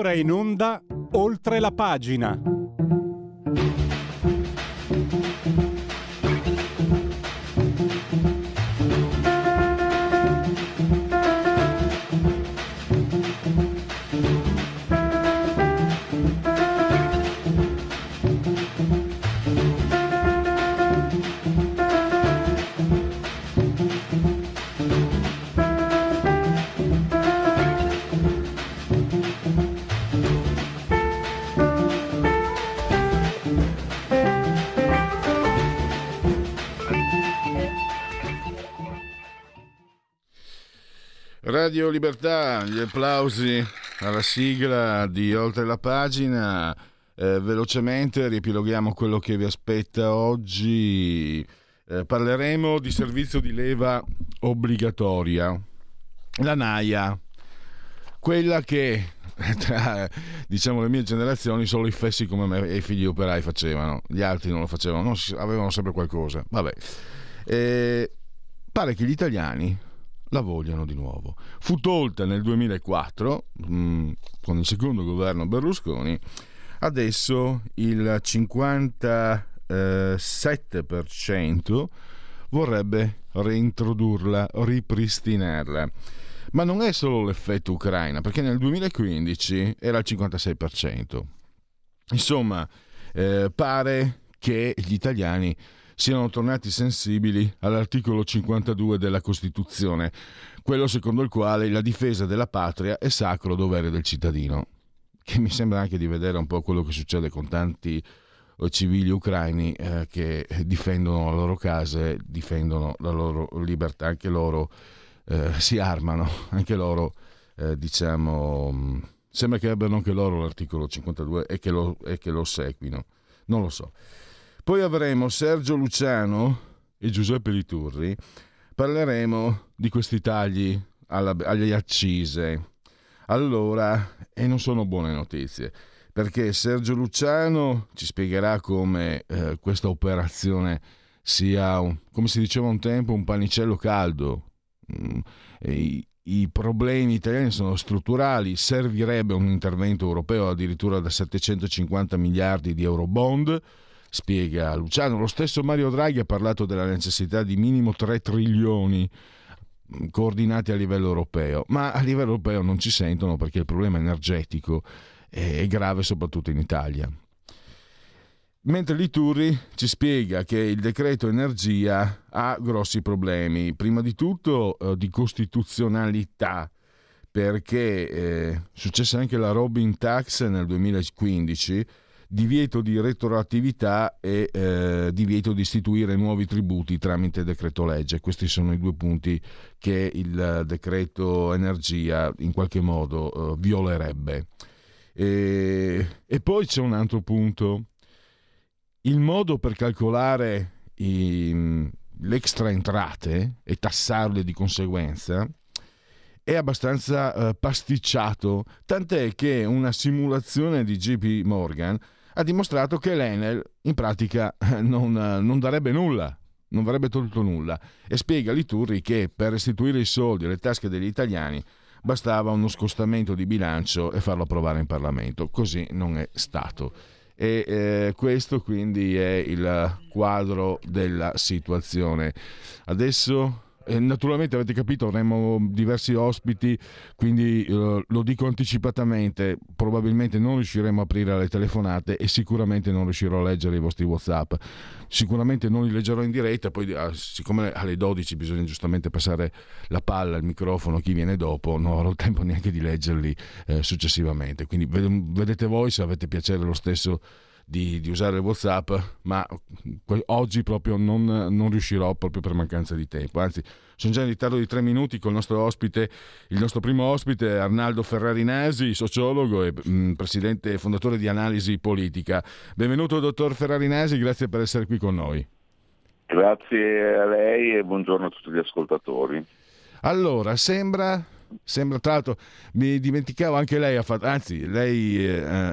Ora in onda Oltre la pagina. Radio Libertà, gli applausi alla sigla di Oltre la pagina. Velocemente riepiloghiamo quello che vi aspetta oggi. Parleremo di servizio di leva obbligatoria, la NAIA, quella che tra, diciamo, le mie generazioni solo i fessi come me e i figli operai facevano, gli altri non lo facevano, avevano sempre qualcosa. Vabbè, pare che gli italiani la vogliono di nuovo. Fu tolta nel 2004 con il secondo governo Berlusconi. Adesso il 57% vorrebbe reintrodurla, ripristinarla. Ma non è solo l'effetto Ucraina, perché nel 2015 era al 56%. Insomma, pare che gli italiani siano tornati sensibili all'articolo 52 della Costituzione, quello secondo il quale la difesa della patria è sacro dovere del cittadino, che mi sembra anche di vedere un po' quello che succede con tanti civili ucraini che difendono le loro case, difendono la loro libertà, anche loro si armano, anche loro diciamo sembra che abbiano anche loro l'articolo 52 e che lo seguino, non lo so. Poi avremo Sergio Luciano e Giuseppe Liturri, parleremo di questi tagli alle accise. Allora, e non sono buone notizie, perché Sergio Luciano ci spiegherà come questa operazione sia, come si diceva un tempo, un panicello caldo. I problemi italiani sono strutturali, servirebbe un intervento europeo addirittura da 750 miliardi di euro bond. Spiega Luciano. Lo stesso Mario Draghi ha parlato della necessità di minimo 3 trilioni coordinati a livello europeo, ma a livello europeo non ci sentono perché il problema energetico è grave soprattutto in Italia. Mentre Liturri ci spiega che il decreto energia ha grossi problemi, prima di tutto di costituzionalità, perché successe anche la Robin Tax nel 2015, divieto di retroattività e divieto di istituire nuovi tributi tramite decreto legge. Questi sono i due punti che il decreto energia in qualche modo violerebbe. E poi c'è un altro punto, il modo per calcolare le extra entrate e tassarle di conseguenza è abbastanza pasticciato, tant'è che una simulazione di JP Morgan ha dimostrato che l'Enel in pratica non darebbe nulla, non avrebbe tolto nulla, e spiega Liturri che per restituire i soldi alle tasche degli italiani bastava uno scostamento di bilancio e farlo approvare in Parlamento. Così non è stato, e questo quindi è il quadro della situazione. Adesso naturalmente avete capito, avremo diversi ospiti, quindi lo dico anticipatamente, probabilmente non riusciremo a aprire le telefonate e sicuramente non riuscirò a leggere i vostri WhatsApp, sicuramente non li leggerò in diretta, poi siccome alle 12 bisogna giustamente passare la palla al microfono a chi viene dopo, non avrò tempo neanche di leggerli successivamente, quindi vedete voi se avete piacere lo stesso di usare il WhatsApp, ma oggi proprio non riuscirò, proprio per mancanza di tempo. Anzi, sono già in ritardo di 3 minuti con il nostro ospite, il nostro primo ospite, Arnaldo Ferrari Nasi, sociologo e presidente e fondatore di Analisi Politica. Benvenuto, dottor Ferrari Nasi, grazie per essere qui con noi. Grazie a lei e buongiorno a tutti gli ascoltatori. Allora, sembra Sembra, tra l'altro, mi dimenticavo, anche lei ha fatto, anzi lei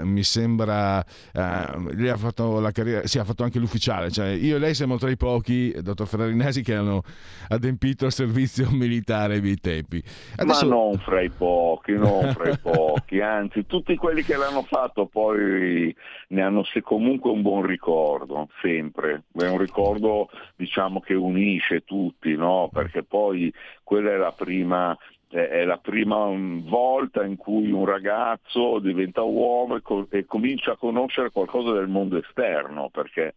mi sembra lei ha fatto la carriera, sì, ha fatto anche l'ufficiale, cioè io e lei siamo tra i pochi, dottor Ferrari Nasi, che hanno adempito al servizio militare dei tempi. Adesso... Ma non fra i pochi, non fra i pochi, anzi tutti quelli che l'hanno fatto poi ne hanno comunque un buon ricordo, sempre, è un ricordo diciamo che unisce tutti, no? Perché poi quella è la prima volta in cui un ragazzo diventa uomo e comincia a conoscere qualcosa del mondo esterno, perché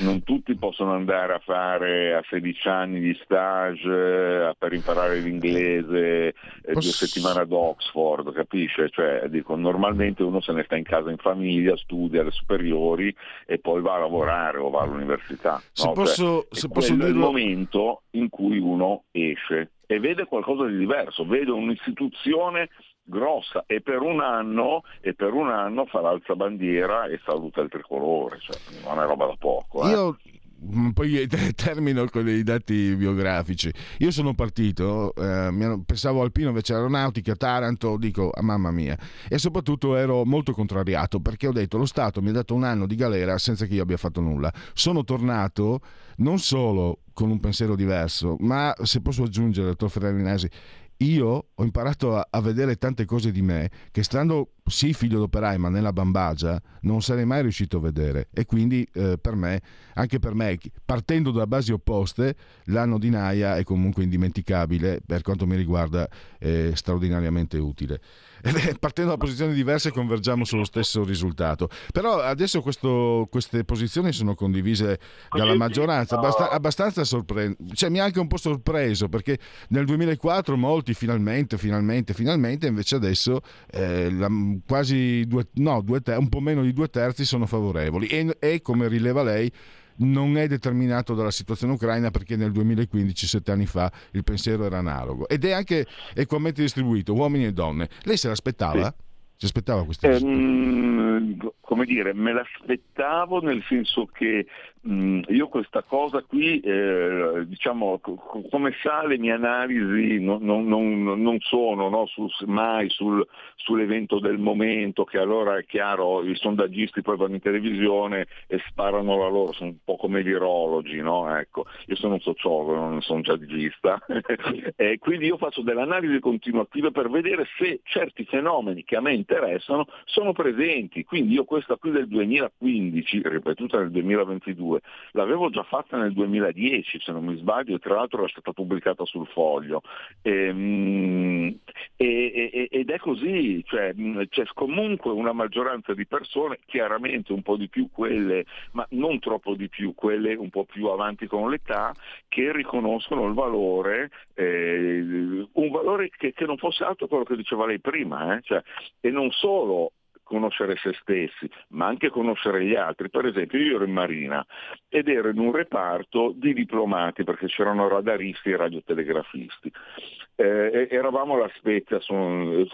non tutti possono andare a fare a 16 anni di stage per imparare l'inglese 2 settimane ad Oxford, capisce? Cioè, dico, normalmente uno se ne sta in casa in famiglia, studia alle superiori e poi va a lavorare o va all'università. Se no, posso, cioè, se posso dirlo... è il momento in cui uno esce e vede qualcosa di diverso, vede un'istituzione grossa e per un anno fa l'alzabandiera e saluta il tricolore, cioè non è roba da poco. Io poi termino con dei dati biografici. Io sono partito, pensavo alpino, invece aeronautica, Taranto, dico mamma mia, e soprattutto ero molto contrariato perché ho detto lo Stato mi ha dato un anno di galera senza che io abbia fatto nulla. Sono tornato non solo con un pensiero diverso, ma se posso aggiungere, dottor Ferrari Nasi, io ho imparato a vedere tante cose di me che, stando sì figlio d'operai ma nella bambagia, non sarei mai riuscito a vedere, e quindi per me, partendo da basi opposte, l'anno di NAIA è comunque indimenticabile, per quanto mi riguarda è straordinariamente utile. Partendo da posizioni diverse convergiamo sullo stesso risultato, però adesso queste posizioni sono condivise dalla maggioranza, abbastanza sorprendente, cioè mi ha anche un po' sorpreso, perché nel 2004 molti finalmente, invece adesso un po' meno di 2/3 sono favorevoli, e come rileva lei non è determinato dalla situazione ucraina, perché nel 2015, 7 anni fa, il pensiero era analogo ed è anche equamente distribuito, uomini e donne. Lei se l'aspettava? Sì. Si aspettava questa me l'aspettavo, nel senso che io questa cosa qui come sa, le mie analisi non sono sull'evento del momento, che allora è chiaro i sondaggisti poi vanno in televisione e sparano la loro, sono un po' come gli virologi, no? Ecco, io sono un sociologo, non un sondaggista e quindi io faccio delle analisi continuative per vedere se certi fenomeni che a me interessano sono presenti. Quindi io questa qui del 2015, ripetuta nel 2022, l'avevo già fatta nel 2010 se non mi sbaglio, e tra l'altro era stata pubblicata sul Foglio ed è così, cioè c'è comunque una maggioranza di persone, chiaramente un po' di più quelle, ma non troppo di più, quelle un po' più avanti con l'età, che riconoscono il valore, un valore che non fosse altro quello che diceva lei prima, cioè, e non solo conoscere se stessi, ma anche conoscere gli altri. Per esempio, io ero in Marina ed ero in un reparto di diplomati, perché c'erano radaristi e radiotelegrafisti. Eravamo alla Spezia, a un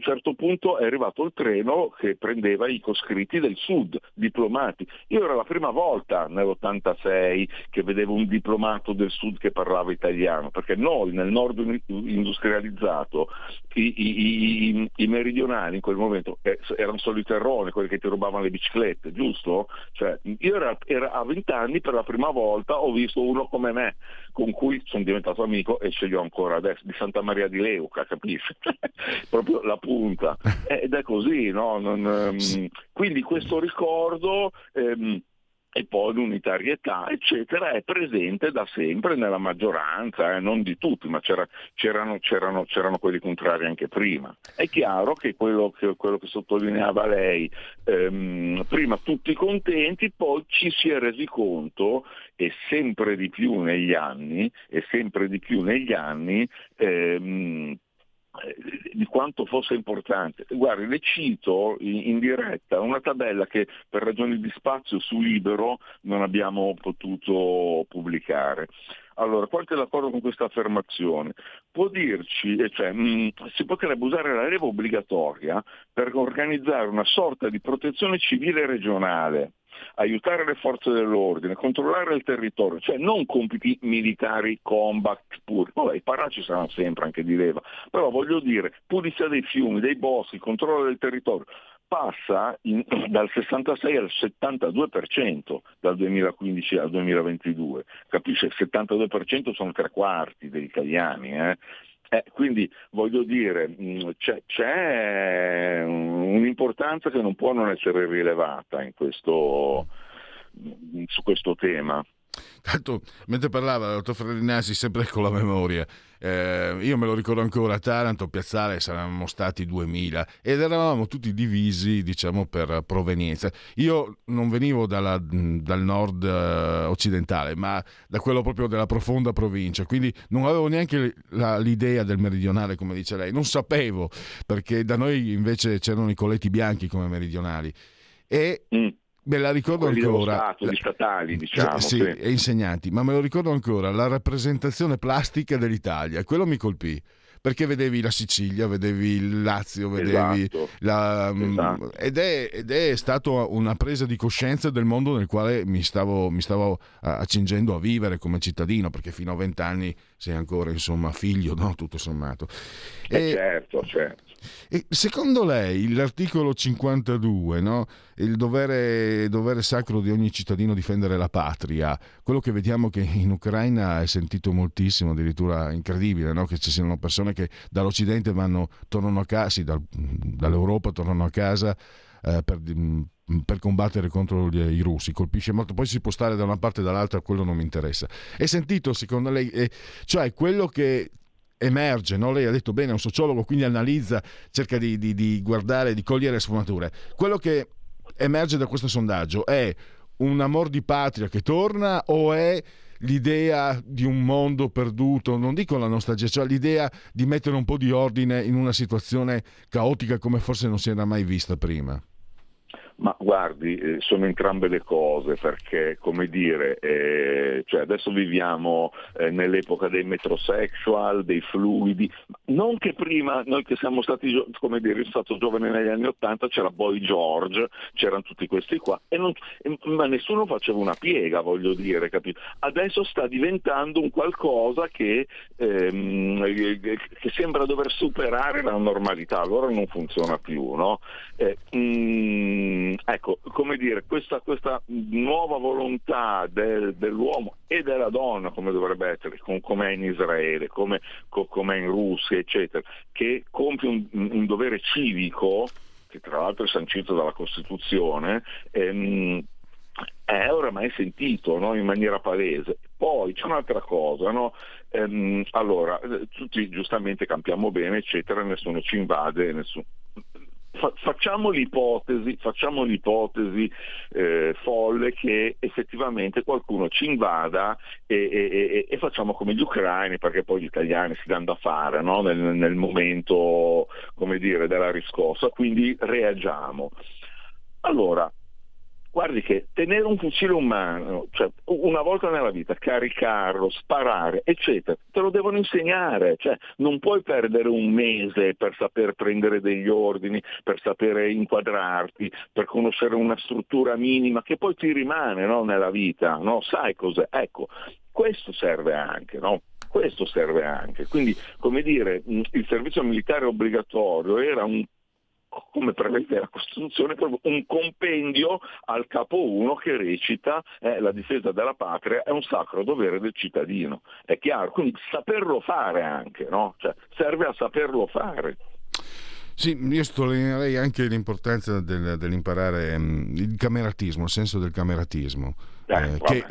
certo punto è arrivato il treno che prendeva i coscritti del sud, diplomati. Io era la prima volta nell'86 che vedevo un diplomato del sud che parlava italiano, perché noi nel nord industrializzato i meridionali in quel momento erano solo i terroni, quelli che ti rubavano le biciclette, giusto? Cioè, io era a 20 anni, per la prima volta ho visto uno come me, con cui sono diventato amico e ce li ho ancora adesso, di Santa Maria di Leuca, capisci? Proprio la punta, ed è così, no? Quindi questo ricordo e poi l'unitarietà eccetera è presente da sempre nella maggioranza, non di tutti, ma c'erano quelli contrari anche prima. È chiaro che quello che sottolineava lei, prima tutti contenti, poi ci si è resi conto, e sempre di più negli anni di quanto fosse importante. Guardi, le cito in diretta una tabella che per ragioni di spazio su Libero non abbiamo potuto pubblicare. Allora, quanto è d'accordo con questa affermazione? Può dirci, si potrebbe usare la leva obbligatoria per organizzare una sorta di protezione civile regionale aiutare le forze dell'ordine, controllare il territorio, cioè non compiti militari combat pur. Vabbè, i paracci saranno sempre anche di leva, però voglio dire, pulizia dei fiumi, dei boschi, controllo del territorio, passa dal 66 al 72% dal 2015 al 2022, capisce? Il 72% sono 3/4 degli italiani, quindi voglio dire, c'è un'importanza che non può non essere rilevata in questo, su questo tema. Tanto, mentre parlava dottor Ferrari Nasi, sempre con la memoria, io me lo ricordo ancora a Taranto, piazzale, saranno stati 2000 ed eravamo tutti divisi, diciamo, per provenienza. Io non venivo dal nord occidentale, ma da quello proprio della profonda provincia, quindi non avevo neanche l'idea del meridionale, come dice lei, non sapevo, perché da noi invece c'erano i colletti bianchi come meridionali e... Me la ricordo ancora. Stato, gli statali, diciamo. Sì, sì. E insegnanti, ma me lo ricordo ancora, la rappresentazione plastica dell'Italia, quello mi colpì, perché vedevi la Sicilia, vedevi il Lazio, vedevi esatto. Ed è stata una presa di coscienza del mondo nel quale mi stavo accingendo a vivere come cittadino, perché fino a 20 anni sei ancora, insomma, figlio, no? Tutto sommato. Certo. E secondo lei l'articolo 52, no? Il dovere sacro di ogni cittadino difendere la patria, quello che vediamo che in Ucraina è sentito moltissimo, addirittura incredibile, no? Che ci siano persone che dall'Occidente tornano a casa, dall'Europa tornano a casa per combattere contro i russi, colpisce molto, poi si può stare da una parte e dall'altra, quello non mi interessa. È sentito, secondo lei, cioè quello che emerge, no? Lei ha detto bene, è un sociologo, quindi analizza, cerca di guardare, di cogliere le sfumature. Quello che emerge da questo sondaggio è un amor di patria che torna o è l'idea di un mondo perduto, non dico la nostalgia, cioè l'idea di mettere un po' di ordine in una situazione caotica come forse non si era mai vista prima? Ma guardi, sono entrambe le cose, perché come dire, cioè adesso viviamo nell'epoca dei metrosexual, dei fluidi, non che prima noi che siamo stati, come dire, io sono stato giovane negli anni '80, c'era Boy George, c'erano tutti questi qua ma nessuno faceva una piega, voglio dire, capito? Adesso sta diventando un qualcosa che sembra dover superare la normalità, allora non funziona più, no? Ecco, come dire, questa nuova volontà dell'uomo e della donna, come dovrebbe essere, come è in Israele, come è in Russia, eccetera, che compie un dovere civico, che tra l'altro è sancito dalla Costituzione, è oramai sentito, no? In maniera palese. Poi c'è un'altra cosa, no? Allora, tutti giustamente campiamo bene, eccetera, nessuno ci invade, nessuno... Facciamo l'ipotesi folle che effettivamente qualcuno ci invada e facciamo come gli ucraini, perché poi gli italiani si danno da fare, no? nel momento, come dire, della riscossa, quindi reagiamo. Allora, guardi che tenere un fucile in mano, cioè una volta nella vita, caricarlo, sparare, eccetera, te lo devono insegnare, cioè non puoi perdere un mese per saper prendere degli ordini, per sapere inquadrarti, per conoscere una struttura minima che poi ti rimane, no, nella vita, no? Sai cos'è? Ecco, questo serve anche, no? Questo serve anche. Quindi, come dire, il servizio militare obbligatorio era un, come prevede la Costituzione, proprio un compendio al capo 1 che recita la difesa della patria è un sacro dovere del cittadino, è chiaro, quindi saperlo fare anche, no? Cioè, serve a saperlo fare. Sì, io sottolineerei anche l'importanza dell'imparare il cameratismo, il senso del cameratismo.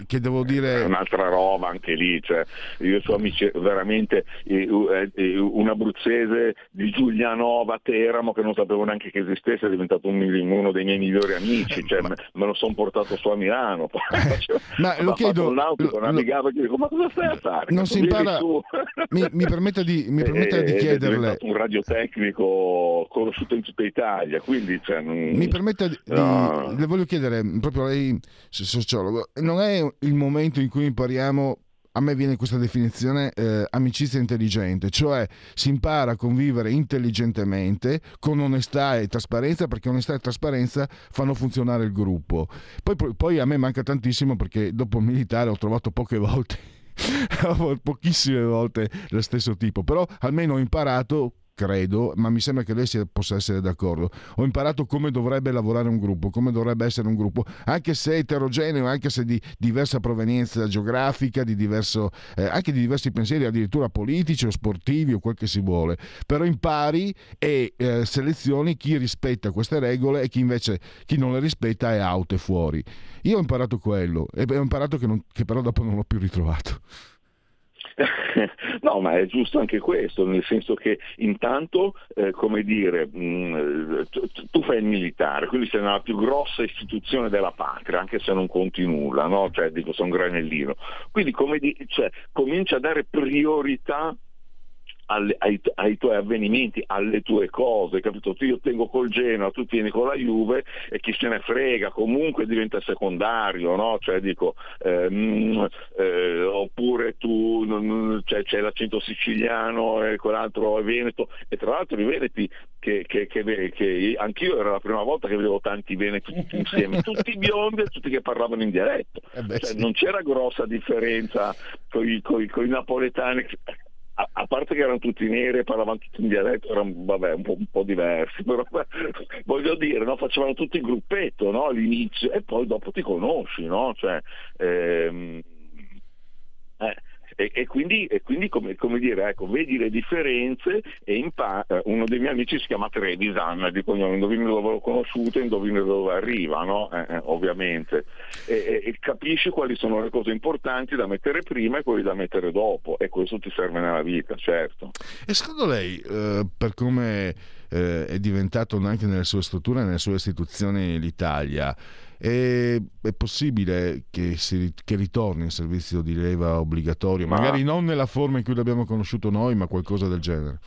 Che devo dire, è un'altra roba anche lì, cioè, io so amici veramente, un abruzzese di Giulianova, Teramo, che non sapevo neanche che esistesse, è diventato uno dei miei migliori amici, cioè, me lo sono portato su a Milano, cioè, ma lo chiedo, dico, ma cosa stai a fare? Non si impara, mi permetta di chiederle, è diventato un radiotecnico conosciuto in tutta Italia, quindi cioè, mi permetta di le voglio chiedere, proprio lei sociologo, non è il momento in cui impariamo a me viene questa definizione amicizia intelligente, cioè si impara a convivere intelligentemente con onestà e trasparenza, perché onestà e trasparenza fanno funzionare il gruppo. Poi a me manca tantissimo, perché dopo il militare ho trovato pochissime volte lo stesso tipo, però almeno ho imparato, credo, ma mi sembra che lei possa essere d'accordo, ho imparato come dovrebbe lavorare un gruppo, come dovrebbe essere un gruppo, anche se eterogeneo, anche se di diversa provenienza geografica, anche di diversi pensieri, addirittura politici o sportivi o quel che si vuole, però impari e selezioni chi rispetta queste regole e chi invece, chi non le rispetta, è out e fuori. Io ho imparato quello, e ho imparato che però dopo non l'ho più ritrovato. No, ma è giusto anche questo, nel senso che intanto, tu fai il militare, quindi sei nella più grossa istituzione della patria, anche se non conti nulla, no? Cioè, dico, sono un granellino. Quindi, cominci a dare priorità ai tuoi avvenimenti, alle tue cose, capito? Io tengo col Genoa, tu tieni con la Juve, e chi se ne frega, comunque diventa secondario, no? Cioè dico, oppure tu, c'è l'accento siciliano e quell'altro è veneto, e tra l'altro i veneti che anch'io era la prima volta che vedevo tanti veneti tutti insieme, tutti biondi e tutti che parlavano in dialetto, sì. Non c'era grossa differenza con i napoletani. A parte che erano tutti neri e parlavano tutti in dialetto, erano un po' diversi, però voglio dire, no? Facevano tutti il gruppetto, no? All'inizio, e poi dopo ti conosci, no? Cioè, E quindi come dire, ecco, vedi le differenze e uno dei miei amici si chiama Trevisan, di cognome, indovina dove l'ho conosciuto e indovina dove arriva, no? Ovviamente. E capisci quali sono le cose importanti da mettere prima e quelle da mettere dopo, e questo ti serve nella vita, certo. E secondo lei, per come è diventato anche nelle sue strutture e nelle sue istituzioni l'Italia, è possibile che ritorni il servizio di leva obbligatorio, magari non nella forma in cui l'abbiamo conosciuto noi, ma qualcosa del genere?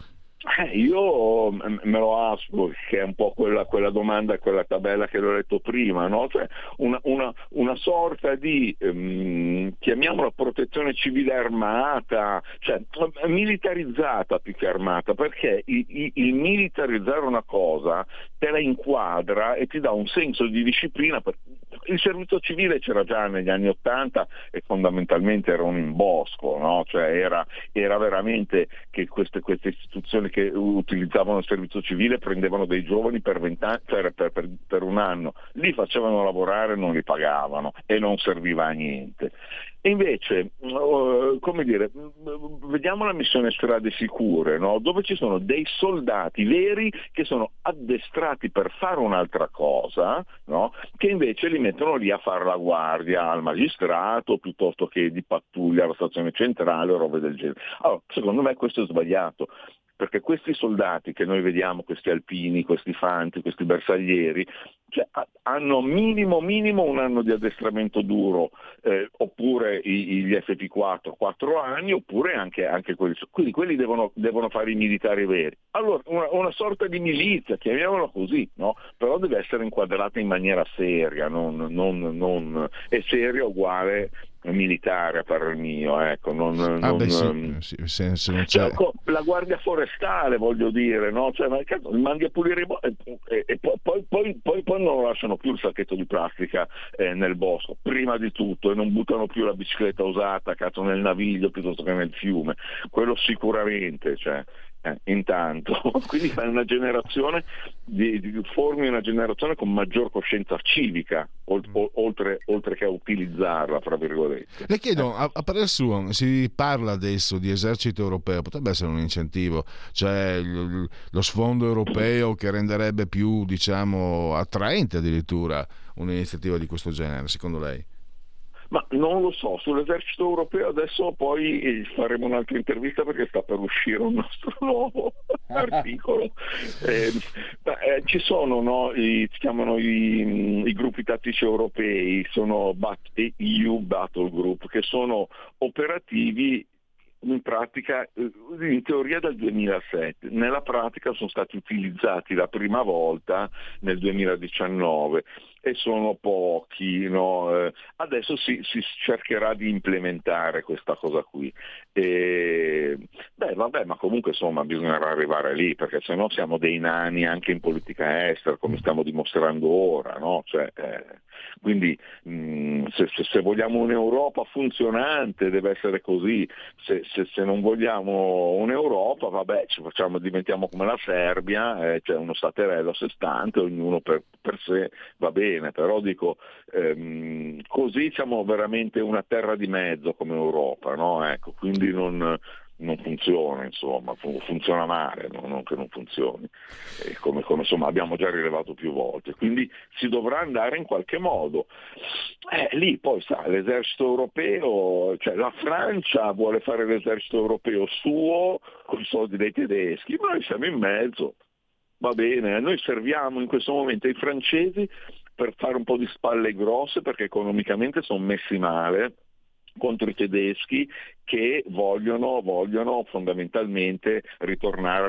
Io me lo aspiro, che è un po' quella domanda, quella tabella che l'ho letto prima, no? Cioè una sorta di, chiamiamola, protezione civile armata, cioè militarizzata più che armata, perché il militarizzare una cosa te la inquadra e ti dà un senso di disciplina. Il servizio civile c'era già negli anni '80 e fondamentalmente era un imbosco, no? Cioè era veramente che queste istituzioni che utilizzavano il servizio civile prendevano dei giovani per 20 anni, per un anno, li facevano lavorare, non li pagavano e non serviva a niente. E invece, vediamo la missione Strade Sicure, no? Dove ci sono dei soldati veri che sono addestrati per fare un'altra cosa, no? Che invece li mettono lì a fare la guardia al magistrato, piuttosto che di pattuglia alla stazione centrale o robe del genere. Allora, secondo me questo è sbagliato, perché questi soldati che noi vediamo, questi alpini, questi fanti, questi bersaglieri, cioè, hanno minimo un anno di addestramento duro, oppure gli FP4, 4 anni, oppure anche quelli. Quindi quelli devono fare i militari veri. Allora, una sorta di milizia, chiamiamola così, no? Però deve essere inquadrata in maniera seria, non è seria uguale militare, a parer mio, ecco. La guardia forestale, voglio dire, no? Cioè, ma cazzo, mandi a pulire i boschi e poi non lasciano più il sacchetto di plastica nel bosco, prima di tutto, e non buttano più la bicicletta usata, cazzo, nel naviglio piuttosto che nel fiume, quello sicuramente, cioè. Intanto, quindi fai una generazione, formi una generazione con maggior coscienza civica, oltre che a utilizzarla, fra virgolette. Le chiedo, a parer suo, si parla adesso di esercito europeo, potrebbe essere un incentivo, cioè lo sfondo europeo che renderebbe più, diciamo, attraente addirittura un'iniziativa di questo genere, secondo lei? Ma non lo so, sull'esercito europeo adesso poi faremo un'altra intervista, perché sta per uscire un nostro nuovo articolo. Ci sono, no, si chiamano i gruppi tattici europei, sono EU Battle Group, che sono operativi in pratica, in teoria dal 2007, nella pratica sono stati utilizzati la prima volta nel 2019 e sono pochi, no? Adesso si cercherà di implementare questa cosa qui. Ma comunque insomma bisognerà arrivare lì, perché se no siamo dei nani anche in politica estera, come stiamo dimostrando ora, no? Quindi se vogliamo un'Europa funzionante deve essere così, se non vogliamo un'Europa, diventiamo come la Serbia, cioè uno staterello a sé stante, ognuno per sé, va bene, però dico, così siamo veramente una terra di mezzo come Europa, no? Ecco, quindi non funziona, insomma, funziona male, non che non funzioni, come insomma abbiamo già rilevato più volte, quindi si dovrà andare in qualche modo lì. Poi sta l'esercito europeo, cioè la Francia vuole fare l'esercito europeo suo con i soldi dei tedeschi, ma noi siamo in mezzo, va bene, noi serviamo in questo momento ai francesi per fare un po' di spalle grosse, perché economicamente sono messi male contro i tedeschi che vogliono fondamentalmente ritornare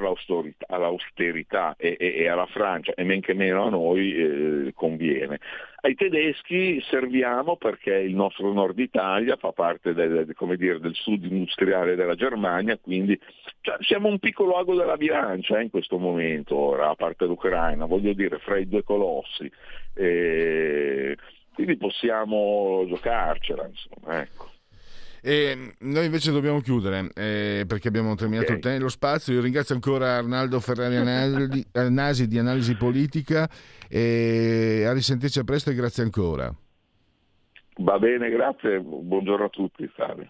all'austerità e alla Francia, e men che meno a noi conviene. Ai tedeschi serviamo perché il nostro Nord Italia fa parte del sud industriale della Germania, quindi siamo un piccolo ago della bilancia in questo momento, ora, a parte l'Ucraina, voglio dire, fra i due colossi. Quindi possiamo giocarcela, insomma, ecco. E noi invece dobbiamo chiudere perché abbiamo terminato lo spazio. Io ringrazio ancora Arnaldo Ferrari Nasi di Analisi Politica, e a risentirci a presto, e grazie ancora. Va bene, grazie, buongiorno a tutti. Salve.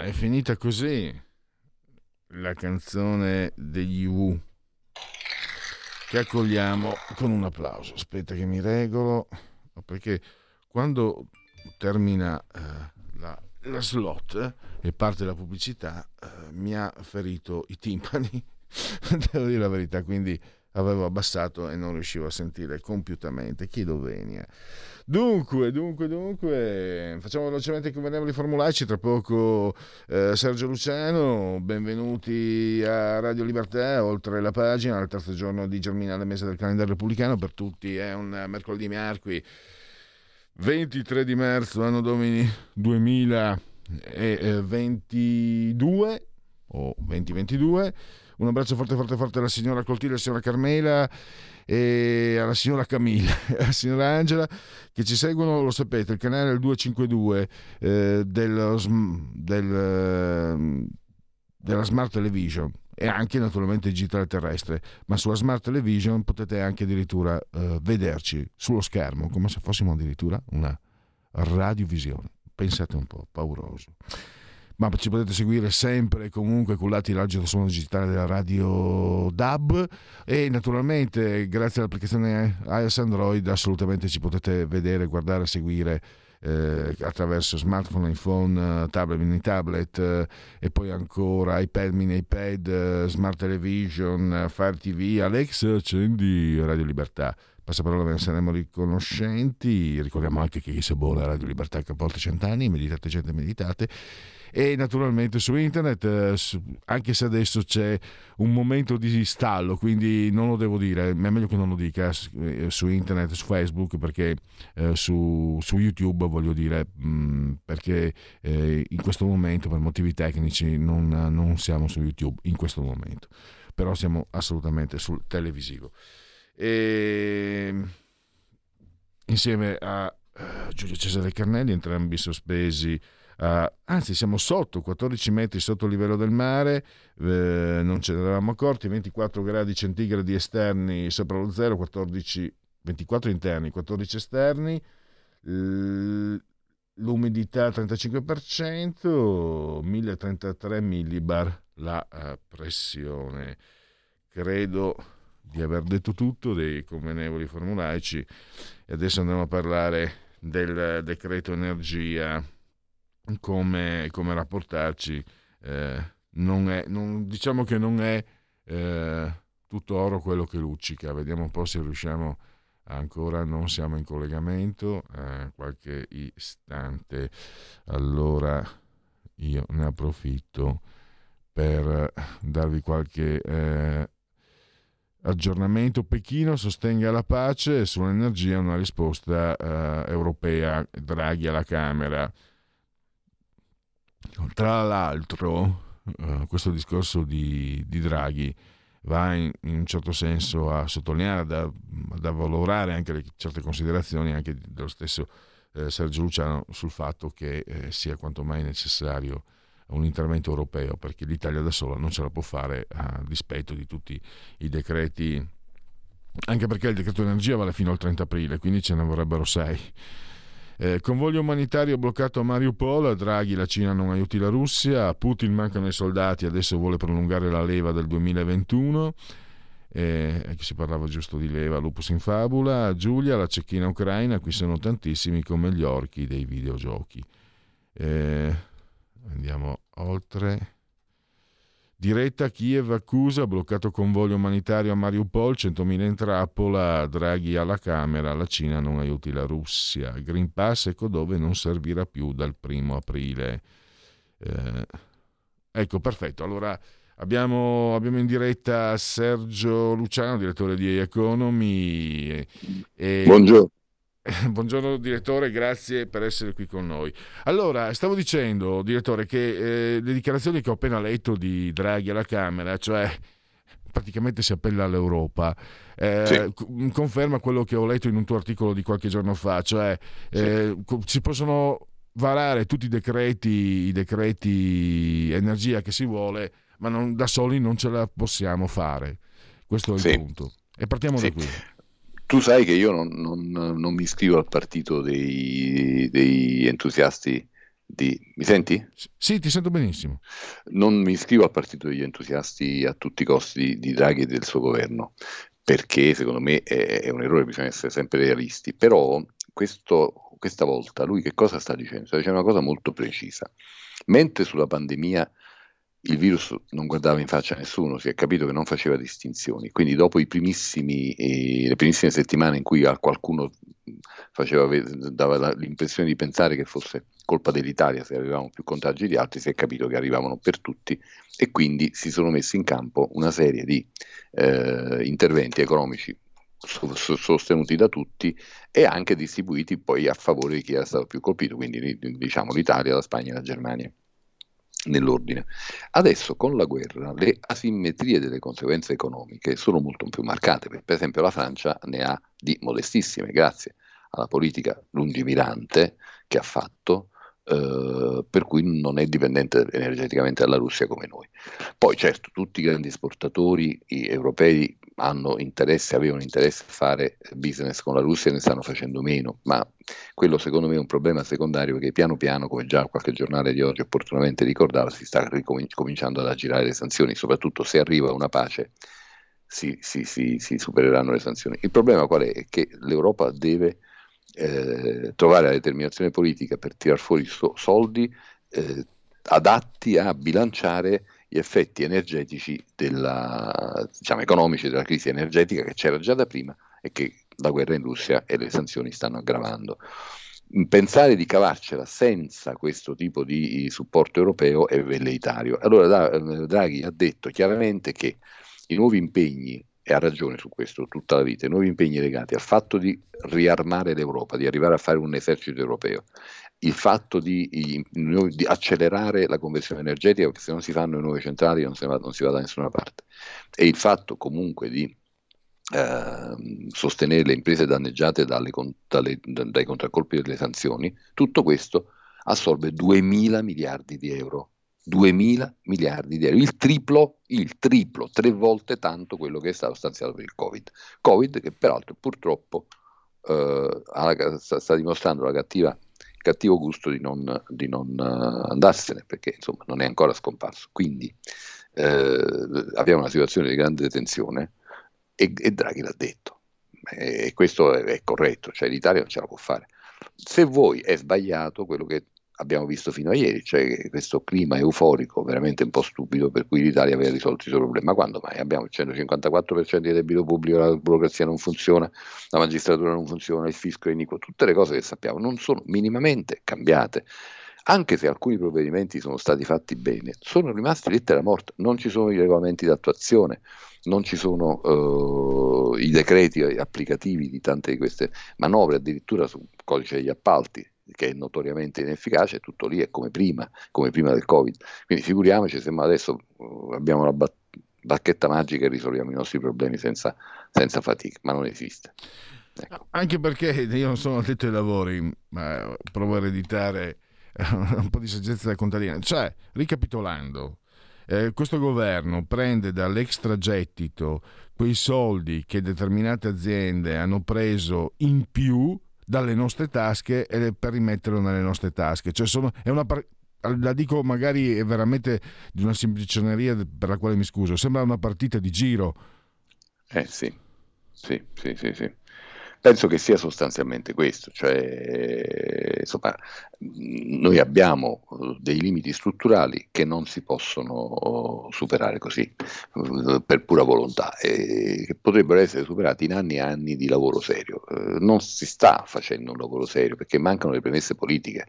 È finita così la canzone degli EU, che accogliamo con un applauso. Aspetta che mi regolo, perché quando termina la slot e parte la pubblicità mi ha ferito i timpani, devo dire la verità, quindi avevo abbassato e non riuscivo a sentire compiutamente. Chiedo venia. Dunque, facciamo velocemente i convenevoli formulaici, tra poco Sergio Luciano, benvenuti a Radio Libertà, oltre la pagina, al terzo giorno di Germinale Mese del calendario repubblicano, per tutti è un mercoledì mercoledì 23 di marzo, anno domini 2022 o 2022. Un abbraccio forte alla signora Coltile, alla signora Carmela e alla signora Camilla, alla signora Angela, che ci seguono, lo sapete, il canale è il 252 della Smart Television e anche naturalmente digitale terrestre, ma sulla Smart Television potete anche addirittura vederci sullo schermo, come se fossimo addirittura una radiovisione. Pensate un po', pauroso. Ma ci potete seguire sempre e comunque cullati l'agio del suono digitale della radio DAB e naturalmente grazie all'applicazione iOS Android assolutamente ci potete vedere, guardare, seguire attraverso smartphone, iPhone, tablet, mini tablet e poi ancora iPad, mini iPad, Smart Television, Fire TV, Alexa, accendi Radio Libertà. Passaparola, ve ne saremo riconoscenti. Ricordiamo anche che chi si abbona a Radio Libertà capovolge 100 anni, meditate gente, meditate. E naturalmente su internet, anche se adesso c'è un momento di stallo, quindi non lo devo dire, ma è meglio che non lo dica su internet, su Facebook, perché su YouTube, voglio dire, perché in questo momento per motivi tecnici non siamo su YouTube in questo momento, però siamo assolutamente sul televisivo e insieme a Giulio Cesare Carnelli, entrambi sospesi. Anzi, siamo sotto 14 metri sotto il livello del mare, non ce ne eravamo accorti. 24 gradi centigradi esterni sopra lo zero, 24 interni, 14 esterni, l'umidità 35%, 1033 millibar la pressione. Credo di aver detto tutto dei convenevoli formulaici e adesso andiamo a parlare del decreto energia. Come rapportarci, non è tutto oro quello che luccica. Vediamo un po' se riusciamo ancora, non siamo in collegamento, qualche istante. Allora io ne approfitto per darvi qualche aggiornamento. Pechino sostenga la pace sull'energia, una risposta europea, Draghi alla Camera. Tra l'altro, questo discorso di Draghi va in un certo senso a sottolineare, ad avvalorare anche certe considerazioni anche dello stesso Sergio Luciano sul fatto che sia quanto mai necessario un intervento europeo, perché l'Italia da sola non ce la può fare a dispetto di tutti i decreti, anche perché il decreto energia vale fino al 30 aprile, quindi ce ne vorrebbero 6. Convoglio umanitario bloccato a Mariupol, Draghi, la Cina non aiuti la Russia, a Putin mancano i soldati, adesso vuole prolungare la leva del 2021, si parlava giusto di leva, lupus in fabula, Giulia, la cecchina ucraina, qui sono tantissimi come gli orchi dei videogiochi. Andiamo oltre. Diretta, Kiev accusa, bloccato convoglio umanitario a Mariupol, 100.000 in trappola, Draghi alla Camera, la Cina non aiuti la Russia, Green Pass ecco dove non servirà più dal 1 aprile. Ecco, perfetto, allora abbiamo in diretta Sergio Luciano, direttore di E-Economy. Buongiorno. Buongiorno direttore, grazie per essere qui con noi. Allora, stavo dicendo, direttore, che le dichiarazioni che ho appena letto di Draghi alla Camera, cioè praticamente si appella all'Europa, sì. Conferma quello che ho letto in un tuo articolo di qualche giorno fa, cioè si possono varare tutti i decreti energia che si vuole, ma da soli non ce la possiamo fare. Questo è il punto. E partiamo da qui. Tu sai che io non mi iscrivo al partito dei entusiasti di... Mi senti? Sì, ti sento benissimo. Non mi iscrivo al partito degli entusiasti a tutti i costi di Draghi e del suo governo, perché secondo me è un errore, bisogna essere sempre realisti. Però questa volta lui che cosa sta dicendo? Sta dicendo una cosa molto precisa. Mentre sulla pandemia il virus non guardava in faccia a nessuno, si è capito che non faceva distinzioni, quindi dopo le primissime settimane in cui a qualcuno dava l'impressione di pensare che fosse colpa dell'Italia se avevamo più contagi di altri, si è capito che arrivavano per tutti e quindi si sono messi in campo una serie di interventi economici sostenuti da tutti e anche distribuiti poi a favore di chi era stato più colpito, quindi diciamo l'Italia, la Spagna e la Germania nell'ordine. Adesso con la guerra le asimmetrie delle conseguenze economiche sono molto più marcate, per esempio la Francia ne ha di modestissime grazie alla politica lungimirante che ha fatto, per cui non è dipendente energeticamente dalla Russia come noi. Poi certo tutti i grandi esportatori europei avevano interesse a fare business con la Russia e ne stanno facendo meno, ma quello secondo me è un problema secondario perché piano piano, come già qualche giornale di oggi opportunamente ricordava, si sta cominciando ad aggirare le sanzioni, soprattutto se arriva una pace si supereranno le sanzioni. Il problema qual è? È che l'Europa deve trovare la determinazione politica per tirar fuori soldi adatti a bilanciare gli effetti energetici economici della crisi energetica che c'era già da prima e che la guerra in Russia e le sanzioni stanno aggravando. Pensare di cavarcela senza questo tipo di supporto europeo è velleitario. Allora Draghi ha detto chiaramente che i nuovi impegni, e ha ragione su questo tutta la vita, i nuovi impegni legati al fatto di riarmare l'Europa, di arrivare a fare un esercito europeo, il fatto di accelerare la conversione energetica, perché se non si fanno le nuove centrali non si va da nessuna parte, e il fatto comunque di sostenere le imprese danneggiate dai contraccolpi delle sanzioni, tutto questo assorbe 2.000 miliardi di euro, il triplo, 3 volte tanto quello che è stato stanziato per il Covid, che peraltro purtroppo sta dimostrando la cattivo gusto di non andarsene, perché insomma non è ancora scomparso, quindi abbiamo una situazione di grande tensione e Draghi l'ha detto e questo è corretto, cioè l'Italia non ce la può fare. Se vuoi è sbagliato quello che abbiamo visto fino a ieri, cioè questo clima euforico veramente un po' stupido per cui l'Italia aveva risolto il suo problema, quando mai abbiamo il 154% di debito pubblico, la burocrazia non funziona, la magistratura non funziona, il fisco è iniquo, tutte le cose che sappiamo non sono minimamente cambiate, anche se alcuni provvedimenti sono stati fatti bene, sono rimasti lettera morta, non ci sono i regolamenti di attuazione, non ci sono i decreti applicativi di tante di queste manovre, addirittura sul codice degli appalti, che è notoriamente inefficace, tutto lì è come prima del Covid. Quindi figuriamoci se adesso abbiamo la bacchetta magica e risolviamo i nostri problemi senza fatica, ma non esiste. Ecco. Anche perché io non sono addetto ai lavori, ma provo a ereditare un po' di saggezza contadina. Cioè, ricapitolando, questo governo prende dall'extragettito quei soldi che determinate aziende hanno preso in più dalle nostre tasche e per rimetterlo nelle nostre tasche, cioè la dico magari è veramente di una semplicioneria per la quale mi scuso, sembra una partita di giro. Sì. Penso che sia sostanzialmente questo, cioè insomma noi abbiamo dei limiti strutturali che non si possono superare così per pura volontà e che potrebbero essere superati in anni e anni di lavoro serio. Non si sta facendo un lavoro serio perché mancano le premesse politiche.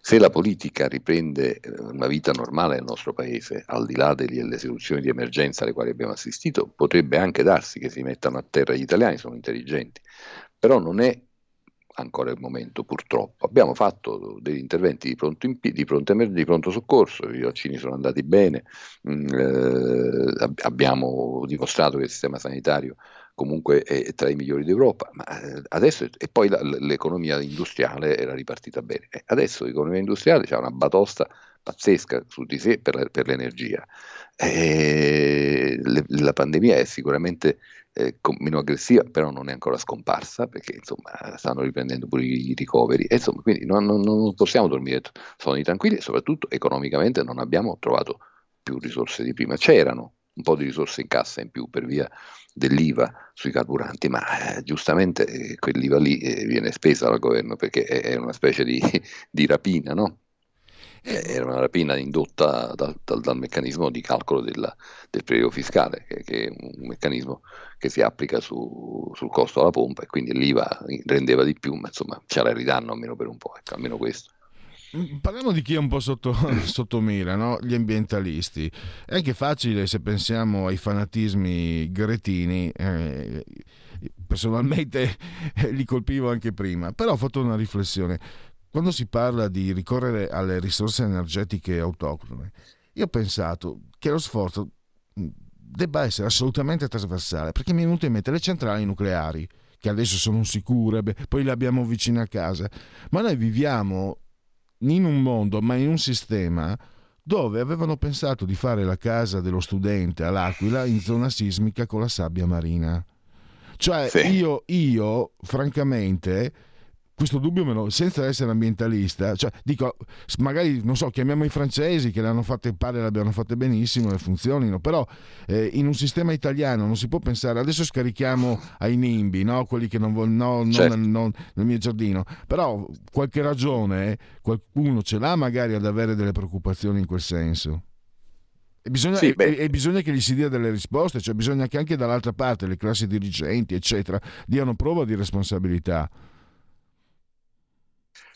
Se la politica riprende una vita normale nel nostro paese, al di là delle soluzioni di emergenza alle quali abbiamo assistito, potrebbe anche darsi che si mettano a terra gli italiani, sono intelligenti. Però non è ancora il momento, purtroppo. Abbiamo fatto degli interventi di pronto soccorso, i vaccini sono andati bene, abbiamo dimostrato che il sistema sanitario comunque è tra i migliori d'Europa, ma adesso e poi l'economia industriale era ripartita bene. Adesso l'economia industriale ha una batosta pazzesca su di sé per l'energia. La pandemia è sicuramente meno aggressiva, però non è ancora scomparsa perché insomma stanno riprendendo pure i ricoveri e insomma quindi non possiamo dormire sonni tranquilli e soprattutto economicamente non abbiamo trovato più risorse di prima. C'erano un po' di risorse in cassa in più per via dell'IVA sui carburanti, ma giustamente quell'IVA lì viene spesa dal governo perché è una specie di rapina, no? Era una rapina indotta dal meccanismo di calcolo del prelievo fiscale, che è un meccanismo che si applica sul costo alla pompa, e quindi l'IVA rendeva di più, ma insomma ce la ridanno almeno per un po', ecco, almeno questo. Parliamo di chi è un po' sottomira, no? Gli ambientalisti. È anche facile, se pensiamo ai fanatismi gretini, personalmente li colpivo anche prima, però ho fatto una riflessione. Quando si parla di ricorrere alle risorse energetiche autoctone, io ho pensato che lo sforzo debba essere assolutamente trasversale, perché mi è venuto in mente le centrali nucleari, che adesso sono sicure, poi le abbiamo vicine a casa, ma noi viviamo in un mondo, ma in un sistema dove avevano pensato di fare la casa dello studente all'Aquila in zona sismica con la sabbia marina. Cioè sì. Io francamente questo dubbio senza essere ambientalista, cioè dico, magari non so, chiamiamo i francesi che l'hanno fatta, pare l'abbiano fatta benissimo e funzionino, però in un sistema italiano non si può pensare adesso scarichiamo ai nimbi, no, quelli che non vogliono, certo, non nel mio giardino, però qualche ragione qualcuno ce l'ha magari ad avere delle preoccupazioni in quel senso. E bisogna che gli si dia delle risposte, cioè bisogna che anche dall'altra parte le classi dirigenti eccetera diano prova di responsabilità.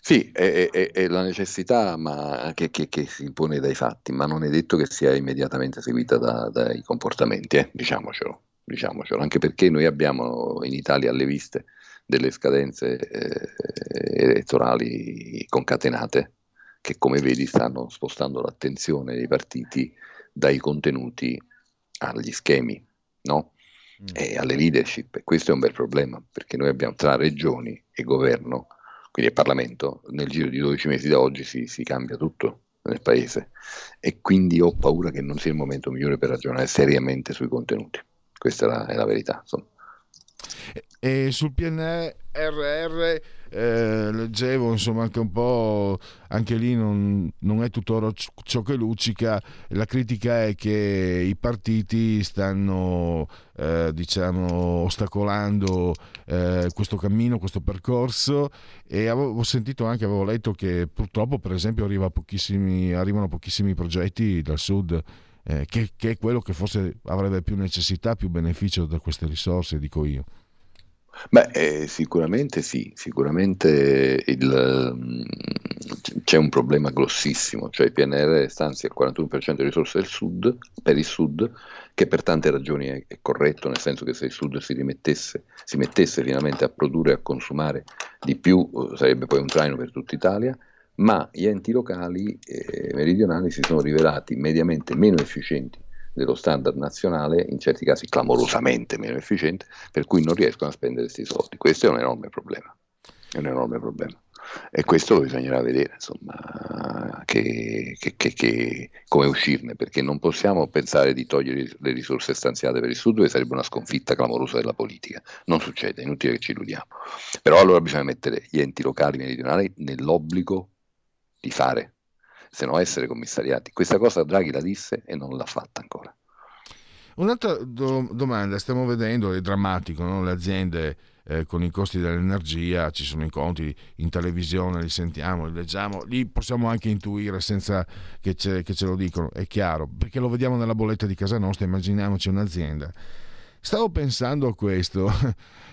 Sì, è la necessità, ma che si impone dai fatti, ma non è detto che sia immediatamente seguita dai comportamenti, diciamocelo, anche perché noi abbiamo in Italia alle viste delle scadenze elettorali concatenate che, come vedi, stanno spostando l'attenzione dei partiti dai contenuti agli schemi, no? E alle leadership. E questo è un bel problema, perché noi abbiamo tra regioni e governo, quindi il Parlamento, nel giro di 12 mesi da oggi si cambia tutto nel Paese, e quindi ho paura che non sia il momento migliore per ragionare seriamente sui contenuti. Questa è la verità, insomma. E sul PNRR leggevo insomma anche un po', anche lì non è tutto ciò che luccica. La critica è che i partiti stanno ostacolando questo cammino, questo percorso, e avevo letto che purtroppo per esempio arrivano pochissimi progetti dal sud, che è quello che forse avrebbe più necessità, più beneficio da queste risorse, dico io. Beh, sicuramente sì, sicuramente c'è un problema grossissimo, cioè il PNR stanzia il 41% di risorse del Sud, per il Sud, che per tante ragioni è corretto, nel senso che se il Sud si mettesse finalmente a produrre e a consumare di più, sarebbe poi un traino per tutta Italia. Ma gli enti locali meridionali si sono rivelati mediamente meno efficienti dello standard nazionale, in certi casi clamorosamente meno efficiente, per cui non riescono a spendere questi soldi. Questo è un enorme problema, e questo lo bisognerà vedere, insomma, che come uscirne, perché non possiamo pensare di togliere le risorse stanziate per il Sud, che sarebbe una sconfitta clamorosa della politica. Non succede, è inutile che ci illudiamo. Però allora bisogna mettere gli enti locali meridionali nell'obbligo di fare, se no essere commissariati. Questa cosa Draghi la disse e non l'ha fatta ancora. Un'altra domanda, stiamo vedendo, è drammatico, no? Le aziende con i costi dell'energia, ci sono incontri in televisione, li sentiamo, li leggiamo, li possiamo anche intuire senza che ce lo dicono, è chiaro, perché lo vediamo nella bolletta di casa nostra, immaginiamoci un'azienda. Stavo pensando a questo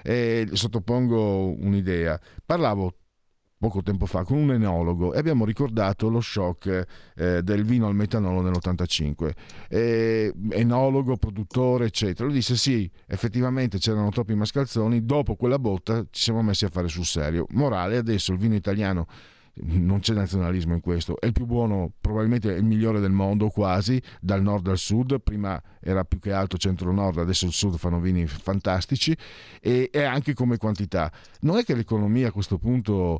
e sottopongo un'idea. Parlavo poco tempo fa con un enologo e abbiamo ricordato lo shock del vino al metanolo nell'85. Enologo, produttore eccetera, lui disse sì, effettivamente c'erano troppi mascalzoni, dopo quella botta ci siamo messi a fare sul serio. Morale, adesso il vino italiano, non c'è nazionalismo in questo, è il più buono, probabilmente è il migliore del mondo, quasi dal nord al sud. Prima era più che altro centro-nord, adesso il sud fanno vini fantastici, e anche come quantità. Non è che l'economia a questo punto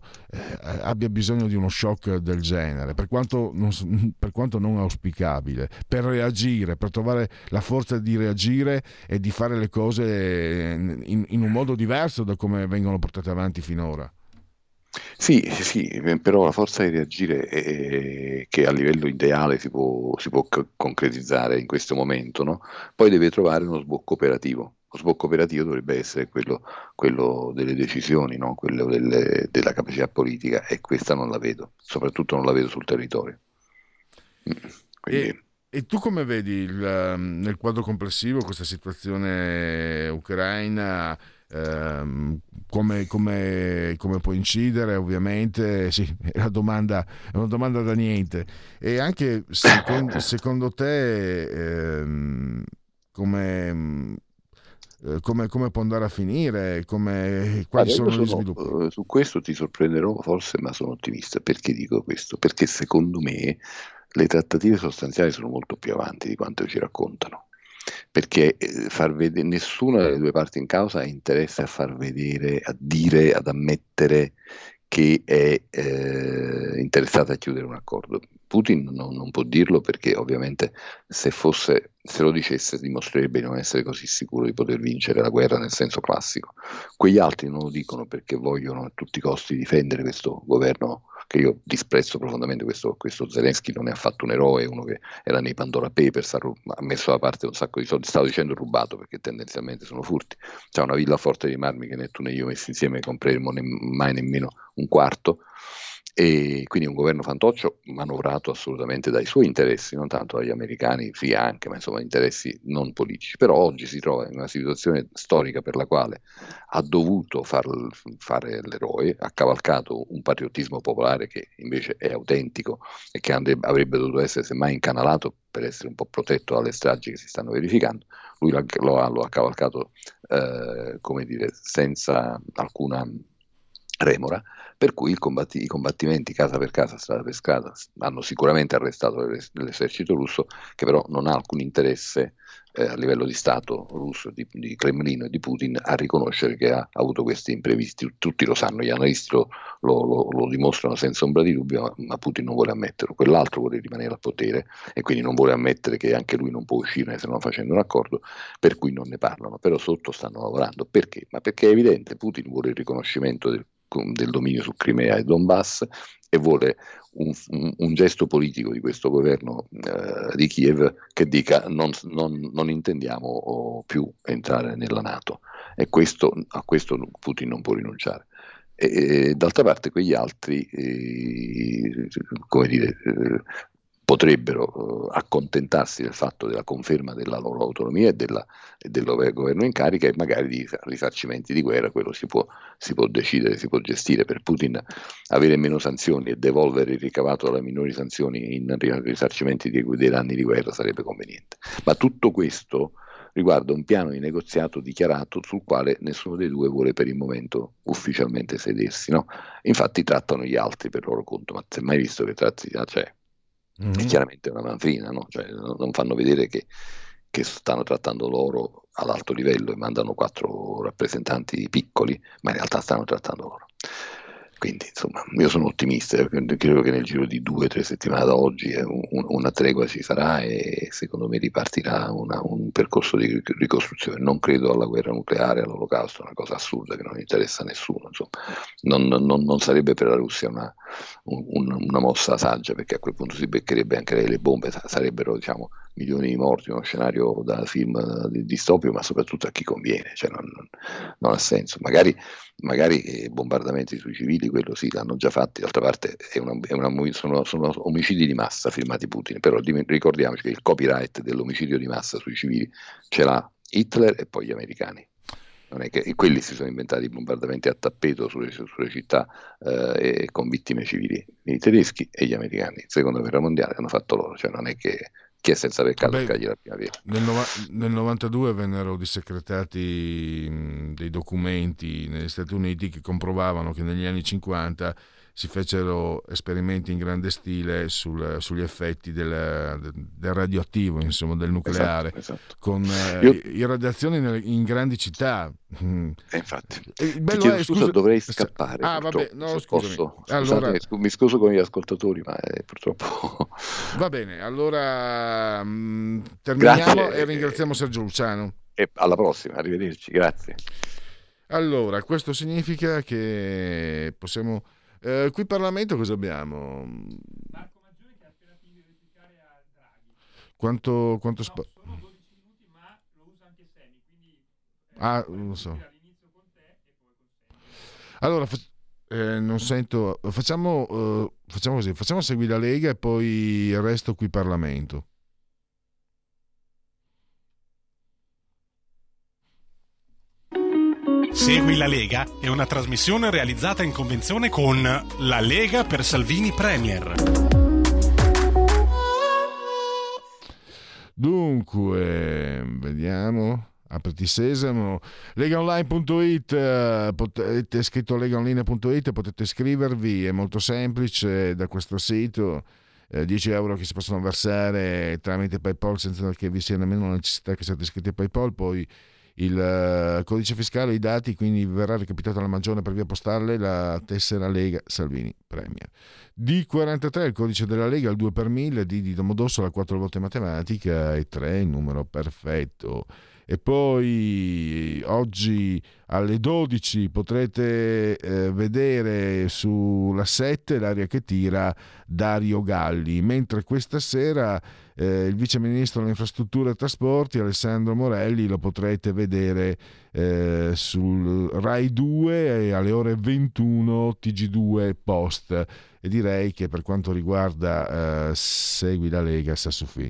abbia bisogno di uno shock del genere, per quanto non auspicabile, per reagire, per trovare la forza di reagire e di fare le cose in un modo diverso da come vengono portate avanti finora. Sì, però la forza di reagire che a livello ideale si può concretizzare in questo momento, no? Poi deve trovare uno sbocco operativo. Lo sbocco operativo dovrebbe essere quello delle decisioni, no? Quello della capacità politica, e questa non la vedo, soprattutto non la vedo sul territorio. Quindi... E tu come vedi nel quadro complessivo questa situazione ucraina, come può incidere? Ovviamente sì, è una domanda da niente. E anche secondo te come può andare a finire, quali sono gli sviluppi? Su questo ti sorprenderò forse, ma sono ottimista. Perché dico questo? Perché secondo me le trattative sostanziali sono molto più avanti di quanto ci raccontano, perché far vedere, nessuna delle due parti in causa ha interesse a far vedere, a dire, ad ammettere che è interessata a chiudere un accordo. Putin non può dirlo, perché ovviamente se lo dicesse dimostrerebbe di non essere così sicuro di poter vincere la guerra nel senso classico. Quegli altri non lo dicono perché vogliono a tutti i costi difendere questo governo, che io disprezzo profondamente. Questo Zelensky non è affatto un eroe, uno che era nei Pandora Papers, ha messo da parte un sacco di soldi, stavo dicendo rubato perché tendenzialmente sono furti, c'ha una villa a Forte dei Marmi che né tu né io messi insieme compreremo mai nemmeno un quarto, e quindi è un governo fantoccio manovrato assolutamente dai suoi interessi, non tanto dagli americani, sì anche, ma insomma interessi non politici. Però oggi si trova in una situazione storica per la quale ha dovuto fare l'eroe, ha cavalcato un patriottismo popolare che invece è autentico e che avrebbe dovuto essere semmai incanalato per essere un po' protetto dalle stragi che si stanno verificando. Lui lo ha cavalcato senza alcuna remora, per cui i combattimenti casa per casa, strada per strada, hanno sicuramente arrestato l'esercito russo, che però non ha alcun interesse a livello di Stato russo, di Cremlino e di Putin, a riconoscere che ha avuto questi imprevisti. Tutti lo sanno, gli analisti lo dimostrano senza ombra di dubbio, ma Putin non vuole ammetterlo. Quell'altro vuole rimanere al potere e quindi non vuole ammettere che anche lui non può uscirne se non facendo un accordo, per cui non ne parlano, però sotto stanno lavorando. Perché? Ma perché è evidente, Putin vuole il riconoscimento del dominio su Crimea e Donbass, e vuole un gesto politico di questo governo di Kiev che dica non intendiamo più entrare nella NATO, e a questo Putin non può rinunciare. E d'altra parte quegli altri potrebbero accontentarsi del fatto della conferma della loro autonomia e del loro governo in carica, e magari di risarcimento di guerra. Quello si può decidere, si può gestire. Per Putin avere meno sanzioni e devolvere il ricavato dalle minori sanzioni in risarcimento dei danni di guerra sarebbe conveniente. Ma tutto questo riguarda un piano di negoziato dichiarato sul quale nessuno dei due vuole per il momento ufficialmente sedersi, no? Infatti trattano gli altri per loro conto, ma si è mai visto che c'è? È chiaramente una manfrina, no? Cioè, non fanno vedere che stanno trattando loro all'alto livello e mandano 4 rappresentanti piccoli, ma in realtà stanno trattando loro. Quindi insomma io sono ottimista, credo che nel giro di 2-3 settimane da oggi una tregua ci sarà, e secondo me ripartirà un percorso di ricostruzione. Non credo alla guerra nucleare, all'olocausto, una cosa assurda che non interessa a nessuno, insomma. Non sarebbe per la Russia una mossa saggia, perché a quel punto si beccherebbe anche lei le bombe, sarebbero diciamo milioni di morti, uno scenario da film distopio, ma soprattutto a chi conviene, cioè non ha senso. Magari bombardamenti sui civili, quello sì, l'hanno già fatti. D'altra parte sono omicidi di massa firmati Putin, però ricordiamoci che il copyright dell'omicidio di massa sui civili ce l'ha Hitler e poi gli americani. Non è che quelli si sono inventati i bombardamenti a tappeto sulle città e con vittime civili. I tedeschi e gli americani, seconda guerra mondiale, hanno fatto loro, cioè non è che chi è senza peccato cagli la primavera. Nel 92 vennero desecretati dei documenti negli Stati Uniti che comprovavano che negli anni 50 si fecero esperimenti in grande stile sugli effetti del radioattivo, insomma del nucleare, esatto. Con irradiazioni in grandi città. Infatti, dovrei scappare. Ah, vabbè, no, scusami. Allora... mi scuso con gli ascoltatori, ma purtroppo. Va bene, allora terminiamo. Grazie, e ringraziamo Sergio Luciano. E alla prossima, arrivederci, grazie. Allora, questo significa che possiamo. Qui in Parlamento cosa abbiamo? Marco Maggioni che ha appena finito di replicare a Draghi. Quanto sono 12 minuti, ma lo usa anche Semi, quindi non lo so. All'inizio con te e poi con Semi. Allora, non sento, facciamo facciamo così, facciamo seguire la Lega e poi il resto qui Parlamento. Segui la Lega è una trasmissione realizzata in convenzione con La Lega per Salvini Premier. Dunque, vediamo... Apriti sesamo, legaonline.it, potete, scritto legaonline.it, potete iscrivervi, è molto semplice da questo sito, 10 euro che si possono versare tramite PayPal senza che vi sia nemmeno la necessità che siate iscritti a PayPal, poi il codice fiscale, i dati, quindi verrà recapitato alla Maggione per via postale la tessera Lega Salvini Premier. D43 il codice della Lega, il 2/1000, D di Domodossola, 4 volte matematica e 3 il numero perfetto. E poi oggi alle 12 potrete vedere sulla 7 L'aria che tira Dario Galli, mentre questa sera il vice ministro delle infrastrutture e trasporti Alessandro Morelli lo potrete vedere sul Rai 2 alle ore 21 TG2 Post. E direi che per quanto riguarda Segui la Lega, Sassufì.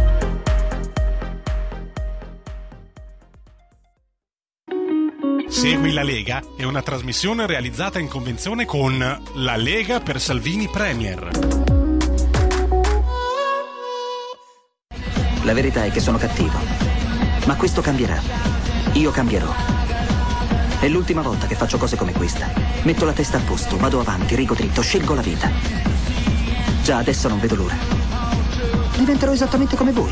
Segui la Lega è una trasmissione realizzata in convenzione con La Lega per Salvini Premier. La verità è che sono cattivo, ma questo cambierà. Io cambierò. È l'ultima volta che faccio cose come questa. Metto la testa a posto, vado avanti, rigo dritto, scelgo la vita. Già adesso non vedo l'ora. Diventerò esattamente come voi.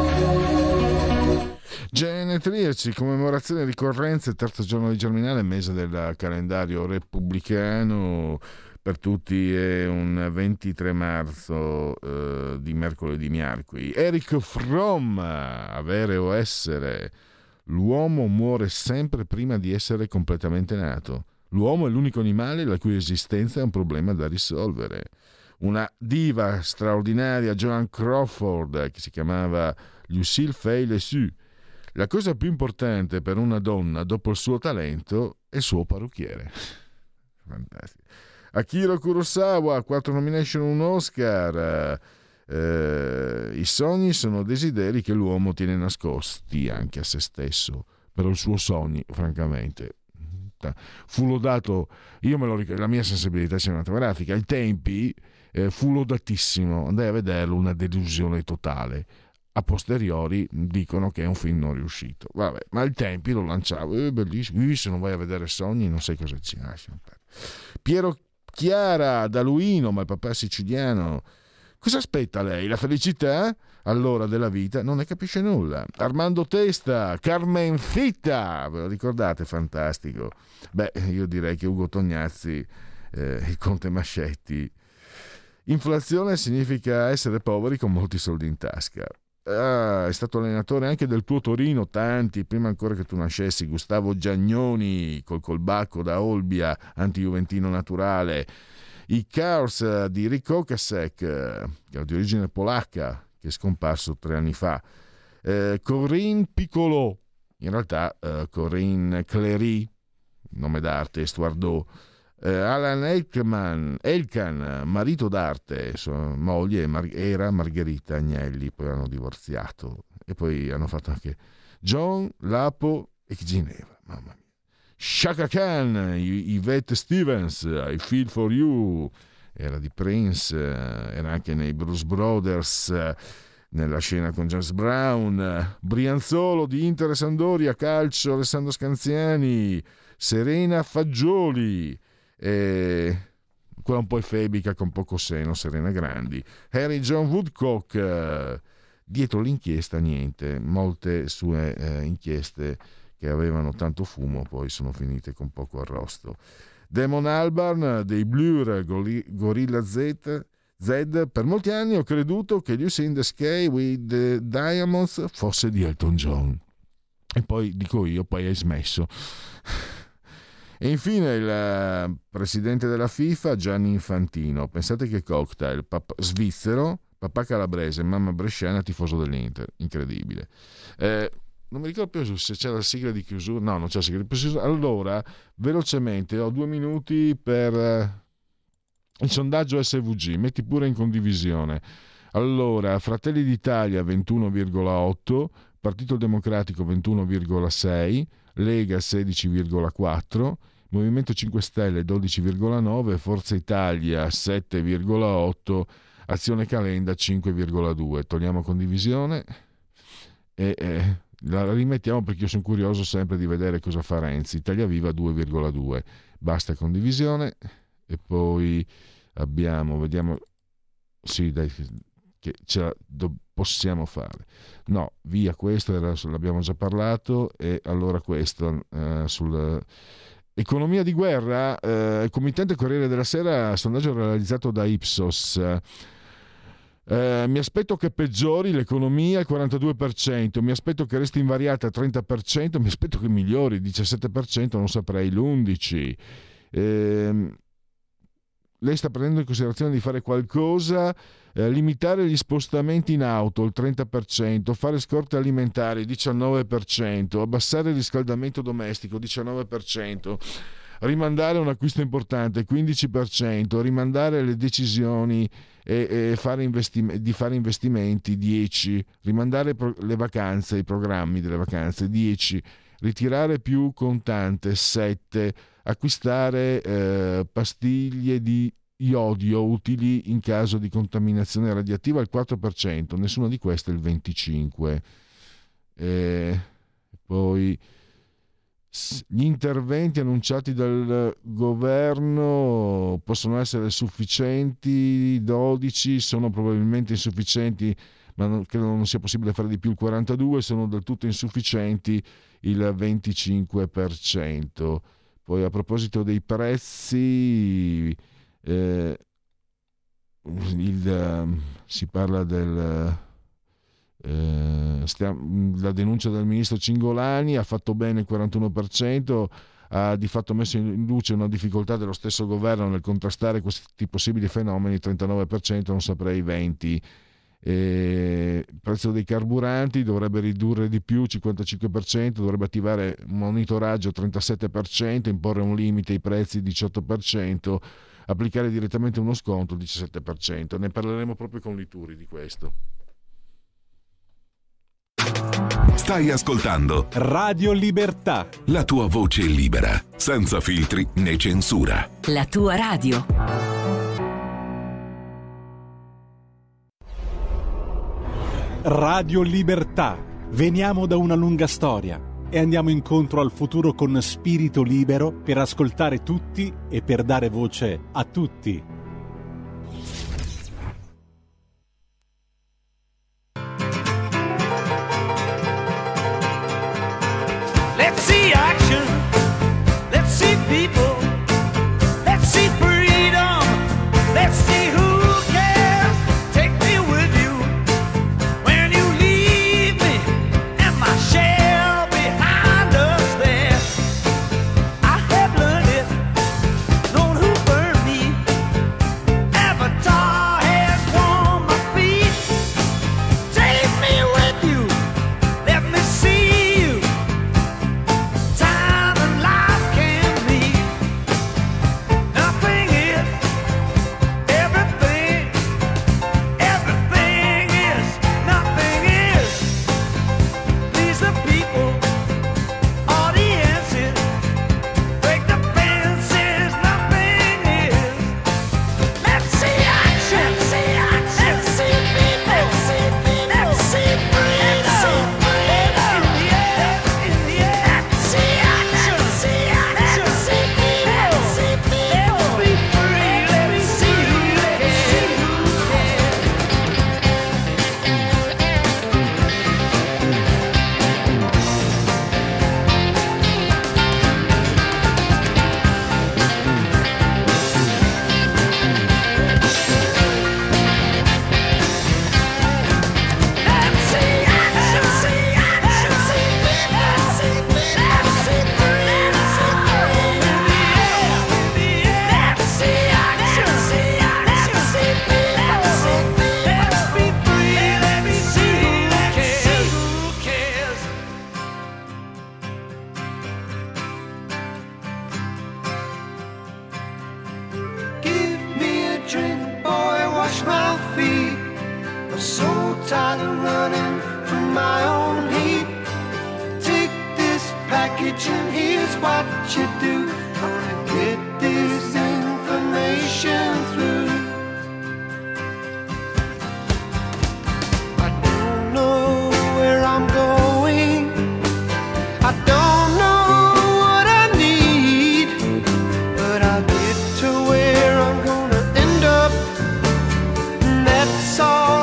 Genetriaci, commemorazione e ricorrenze, terzo giorno di Germinale, mese del calendario repubblicano, per tutti è un 23 marzo di mercoledì miarqui. Eric Fromm, avere o essere, l'uomo muore sempre prima di essere completamente nato. L'uomo è l'unico animale la cui esistenza è un problema da risolvere. Una diva straordinaria, Joan Crawford, che si chiamava Lucille Fay-Lessu. La cosa più importante per una donna dopo il suo talento è il suo parrucchiere. Fantastico. Akira Kurosawa, 4 nomination, un Oscar. I sogni sono desideri che l'uomo tiene nascosti anche a se stesso, però il suo sogno, francamente, fu lodato. Io me lo ricordo, la mia sensibilità cinematografica ai tempi fu lodatissimo, andai a vederlo, una delusione totale. A posteriori dicono che è un film non riuscito. Vabbè, ma al tempi lo lanciavo, bellissimo. Se non vai a vedere Sogni non sai cosa ci nasce. Piero Chiara da Luino, ma il papà è siciliano. Cosa aspetta lei? La felicità? Allora della vita non ne capisce nulla. Armando Testa, Carmen Fitta, ve lo ricordate? Fantastico. Beh, io direi che Ugo Tognazzi, il Conte Mascetti. Inflazione significa essere poveri con molti soldi in tasca. Ah, è stato allenatore anche del tuo Torino, tanti, prima ancora che tu nascessi, Gustavo Giagnoni col colbacco da Olbia, anti-juventino naturale. I Cars di Rico Kasek, che è di origine polacca, che è scomparso 3 anni fa. Corinne Piccolò, in realtà Corinne Clery, nome d'arte, Stuardo. Alan Elkan, marito d'arte, sua moglie era Margherita Agnelli, poi hanno divorziato e poi hanno fatto anche John, Lapo e Ginevra, mamma mia. Shaka Khan, Yvette Stevens, I Feel For You, era di Prince, era anche nei Blues Brothers, nella scena con James Brown. Brianzolo di Inter e Sampdoria, calcio, Alessandro Scanziani, Serena Fagioli. quella un po' efebica, con poco seno, Serena Grandi. Harry John Woodcock, dietro l'inchiesta niente, molte sue inchieste che avevano tanto fumo poi sono finite con poco arrosto. Damon Albarn dei Blur, Gorilla Z, per molti anni ho creduto che Lucy in the Sky with the Diamonds fosse di Elton John. E poi, dico io, poi hai smesso. E infine il presidente della FIFA, Gianni Infantino. Pensate che cocktail, svizzero, papà calabrese, mamma bresciana, tifoso dell'Inter. Incredibile. Non mi ricordo più se c'è la sigla di chiusura. No, non c'è la sigla di chiusura. Allora, velocemente, ho 2 minuti per... Il sondaggio SVG, metti pure in condivisione. Allora, Fratelli d'Italia 21,8, Partito Democratico 21,6, Lega 16,4, Movimento 5 Stelle 12,9, Forza Italia 7,8, Azione Calenda 5,2. Togliamo condivisione e la rimettiamo, perché io sono curioso sempre di vedere cosa fa Renzi. Italia Viva 2,2. Basta condivisione. E poi abbiamo, vediamo, sì dai, che ce la possiamo fare, no, via, questo era, l'abbiamo già parlato. E allora questo sull'economia di guerra, committente Corriere della Sera, sondaggio realizzato da Ipsos. Mi aspetto che peggiori l'economia al 42%, mi aspetto che resti invariata al 30%, mi aspetto che migliori il 17%, non saprei l'11%. Lei sta prendendo in considerazione di fare qualcosa, limitare gli spostamenti in auto il 30%, fare scorte alimentari 19%, abbassare il riscaldamento domestico 19%, rimandare un acquisto importante 15%, rimandare le decisioni e fare investimenti 10%, rimandare le vacanze, i programmi delle vacanze 10%, ritirare più contante 7%, acquistare pastiglie di iodio utili in caso di contaminazione radioattiva al 4%, nessuna di queste il 25%. Poi gli interventi annunciati dal governo possono essere sufficienti, 12%, sono probabilmente insufficienti, ma credo non sia possibile fare di più il 42%, sono del tutto insufficienti il 25%. Poi a proposito dei prezzi, si parla della denuncia del ministro Cingolani, ha fatto bene il 41%, ha di fatto messo in luce una difficoltà dello stesso governo nel contrastare questi possibili fenomeni, 39%, non saprei 20%. Il prezzo dei carburanti dovrebbe ridurre di più, 55%, dovrebbe attivare un monitoraggio 37%, imporre un limite ai prezzi 18%, applicare direttamente uno sconto 17%. Ne parleremo proprio con Liturri di questo. Stai ascoltando Radio Libertà, la tua voce libera, senza filtri né censura, la tua radio. Radio Libertà. Veniamo da una lunga storia e andiamo incontro al futuro con spirito libero, per ascoltare tutti e per dare voce a tutti. Let's see action. Let's see people. Let's see freedom. Let's see who. Time attention, here's what you do. Gonna get this information through. I don't know where I'm going. I don't know what I need. But I'll get to where I'm gonna end up. And that's all.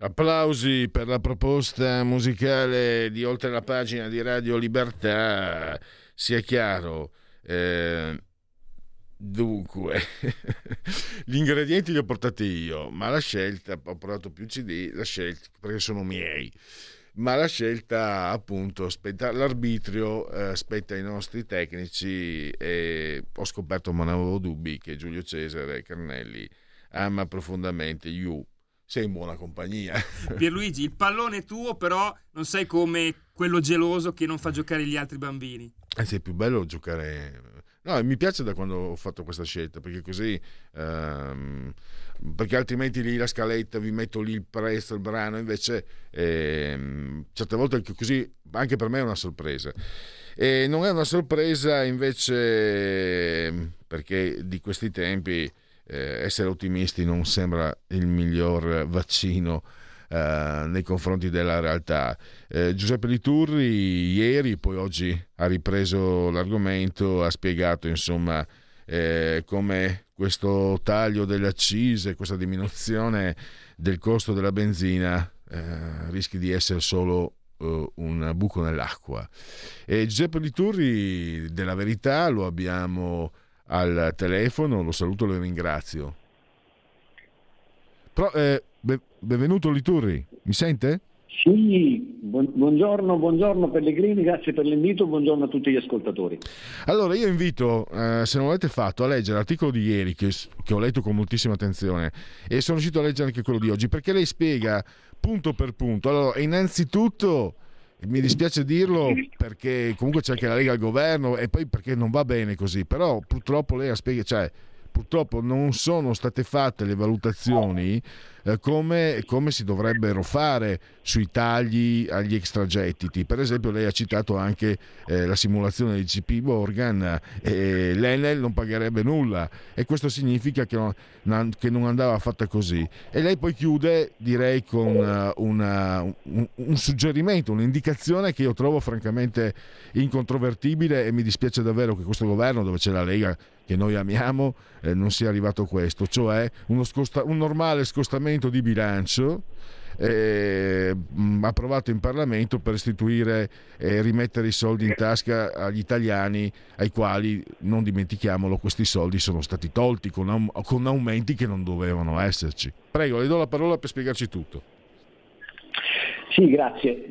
Applausi per la proposta musicale di Oltre la Pagina di Radio Libertà, sia chiaro. Dunque, gli ingredienti li ho portati io, ma la scelta, ho portato più CD, la scelta, perché sono miei, ma la scelta appunto, l'arbitrio spetta ai nostri tecnici, e ho scoperto, ma non avevo dubbi, che Giulio Cesare Carnelli ama profondamente You. Sei in buona compagnia. Pierluigi, il pallone è tuo, però non sei come quello geloso che non fa giocare gli altri bambini. Sei più bello giocare... No, mi piace da quando ho fatto questa scelta, perché così... perché altrimenti lì la scaletta, vi metto lì il prezzo, il brano, invece certe volte così anche per me è una sorpresa. E non è una sorpresa invece perché di questi tempi... essere ottimisti non sembra il miglior vaccino nei confronti della realtà. Giuseppe Liturri ieri, poi oggi, ha ripreso l'argomento, ha spiegato insomma come questo taglio delle accise, questa diminuzione del costo della benzina rischi di essere solo un buco nell'acqua. E Giuseppe Liturri della Verità lo abbiamo al telefono, lo saluto e lo ringrazio. Benvenuto Liturri, mi sente? Sì, buongiorno Pellegrini, grazie per l'invito, buongiorno a tutti gli ascoltatori. Allora io invito, se non l'avete fatto, a leggere l'articolo di ieri che ho letto con moltissima attenzione, e sono riuscito a leggere anche quello di oggi, perché lei spiega punto per punto. Allora, innanzitutto mi dispiace dirlo perché comunque c'è anche la Lega al governo e poi perché non va bene così, però purtroppo lei ha spiegato, cioè purtroppo non sono state fatte le valutazioni come si dovrebbero fare sui tagli agli extragettiti. Per esempio lei ha citato anche la simulazione di JP Morgan, l'Enel non pagherebbe nulla e questo significa che non andava fatta così. E lei poi chiude, direi, con un suggerimento, un'indicazione che io trovo francamente incontrovertibile, e mi dispiace davvero che questo governo, dove c'è la Lega che noi amiamo, non sia arrivato a questo, cioè un normale scostamento di bilancio approvato in Parlamento per restituire e rimettere i soldi in tasca agli italiani, ai quali, non dimentichiamolo, questi soldi sono stati tolti con aumenti che non dovevano esserci. Prego, le do la parola per spiegarci tutto. Sì, grazie.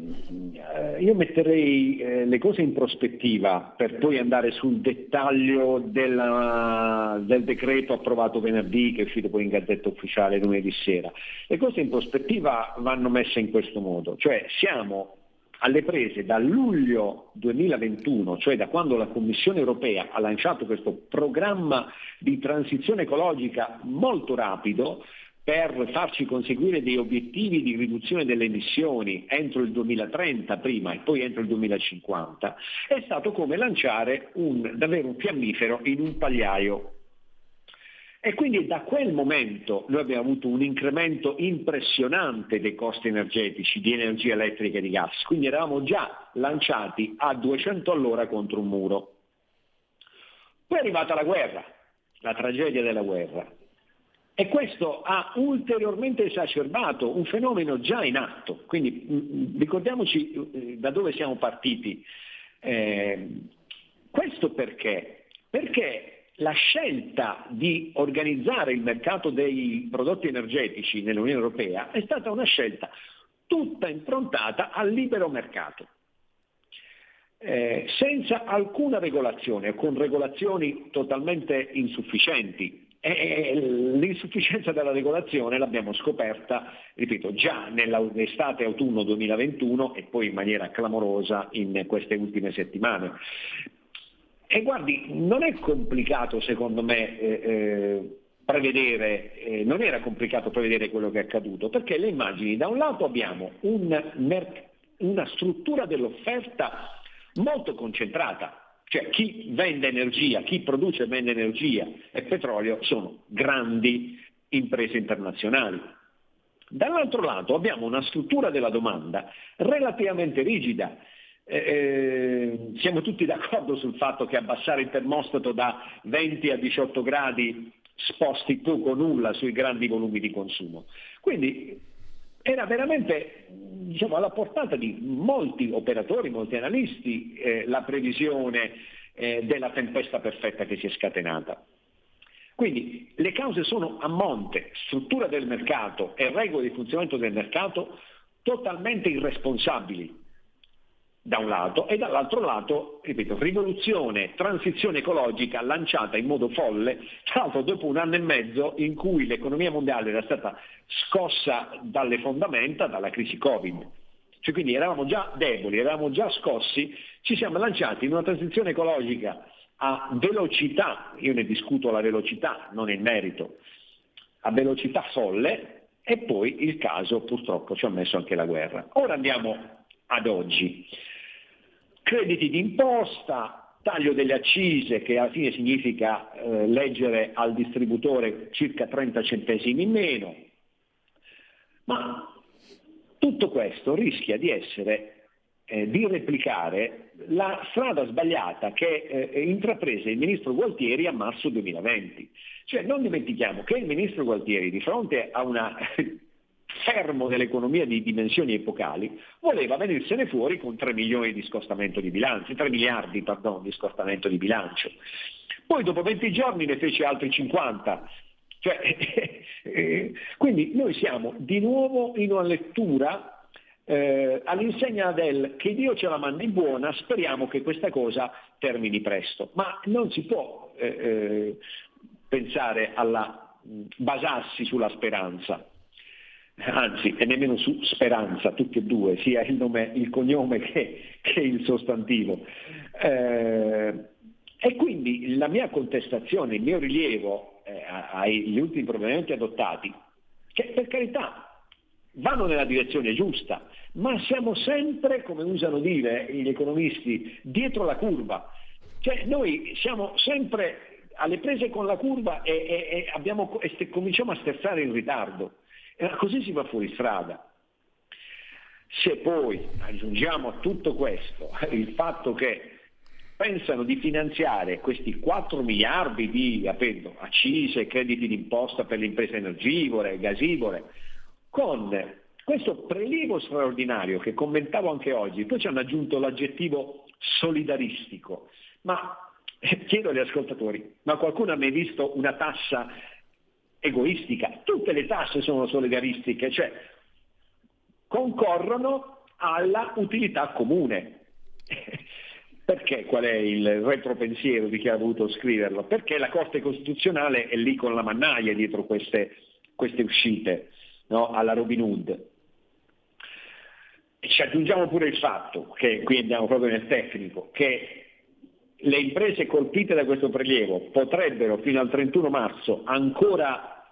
Io metterei le cose in prospettiva per poi andare sul dettaglio del decreto approvato venerdì, che è uscito poi in Gazzetta Ufficiale lunedì sera. Le cose in prospettiva vanno messe in questo modo, cioè siamo alle prese da luglio 2021, cioè da quando la Commissione europea ha lanciato questo programma di transizione ecologica molto rapido per farci conseguire dei obiettivi di riduzione delle emissioni entro il 2030 prima e poi entro il 2050, è stato come lanciare davvero un fiammifero in un pagliaio. E quindi da quel momento noi abbiamo avuto un incremento impressionante dei costi energetici, di energia elettrica e di gas, quindi eravamo già lanciati a 200 all'ora contro un muro. Poi è arrivata la guerra, la tragedia della guerra, e questo ha ulteriormente esacerbato un fenomeno già in atto. Quindi ricordiamoci da dove siamo partiti. Questo perché? Perché la scelta di organizzare il mercato dei prodotti energetici nell'Unione Europea è stata una scelta tutta improntata al libero mercato, senza alcuna regolazione, con regolazioni totalmente insufficienti. E l'insufficienza della regolazione l'abbiamo scoperta, ripeto, già nell'estate-autunno 2021 e poi in maniera clamorosa in queste ultime settimane. E guardi, non è complicato secondo me prevedere, non era complicato prevedere quello che è accaduto, perché le immagini, da un lato abbiamo una struttura dell'offerta molto concentrata, cioè chi vende energia, chi produce e vende energia e petrolio sono grandi imprese internazionali. Dall'altro lato abbiamo una struttura della domanda relativamente rigida. Siamo tutti d'accordo sul fatto che abbassare il termostato da 20 a 18 gradi sposti poco o nulla sui grandi volumi di consumo. Quindi era veramente, diciamo, alla portata di molti operatori, molti analisti, la previsione della tempesta perfetta che si è scatenata. Quindi le cause sono a monte: struttura del mercato e regole di funzionamento del mercato totalmente irresponsabili, da un lato, e dall'altro lato, ripeto, rivoluzione, transizione ecologica lanciata in modo folle, tra l'altro dopo un anno e mezzo in cui l'economia mondiale era stata scossa dalle fondamenta dalla crisi Covid. Cioè, quindi eravamo già deboli, eravamo già scossi, ci siamo lanciati in una transizione ecologica a velocità, io ne discuto la velocità, non il merito, a velocità folle, e poi il caso purtroppo ci ha messo anche la guerra. Ora andiamo ad oggi. Crediti d'imposta, taglio delle accise, che alla fine significa leggere al distributore circa 30 centesimi in meno, ma tutto questo rischia di essere, di replicare la strada sbagliata che intraprese il ministro Gualtieri a marzo 2020. Cioè, non dimentichiamo che il ministro Gualtieri, di fronte a una fermo dell'economia di dimensioni epocali, voleva venirsene fuori con 3 milioni di scostamento di bilancio, 3 miliardi pardon, di scostamento di bilancio. Poi dopo 20 giorni ne fece altri 50. Cioè, quindi noi siamo di nuovo in una lettura all'insegna del che Dio ce la manda in buona, speriamo che questa cosa termini presto. Ma non si può pensare basarsi sulla speranza. Anzi, e nemmeno su speranza, tutti e due, sia il nome, il cognome che il sostantivo. E quindi la mia contestazione, il mio rilievo agli ultimi provvedimenti adottati, che per carità vanno nella direzione giusta, ma siamo sempre, come usano dire gli economisti, dietro la curva. Cioè noi siamo sempre alle prese con la curva e cominciamo a sterzare in ritardo. Così si va fuori strada. Se poi aggiungiamo a tutto questo il fatto che pensano di finanziare questi 4 miliardi di accise, crediti d'imposta per le imprese energivore e gasivore, con questo prelievo straordinario che commentavo anche oggi, poi ci hanno aggiunto l'aggettivo solidaristico. Ma chiedo agli ascoltatori, ma qualcuno ha mai visto una tassa egoistica? Tutte le tasse sono solidaristiche, cioè concorrono alla utilità comune. Perché qual è il retropensiero di chi ha voluto scriverlo? Perché la Corte Costituzionale è lì con la mannaia dietro queste uscite, no? Alla Robin Hood. Ci aggiungiamo pure il fatto, che qui andiamo proprio nel tecnico, che le imprese colpite da questo prelievo potrebbero fino al 31 marzo ancora,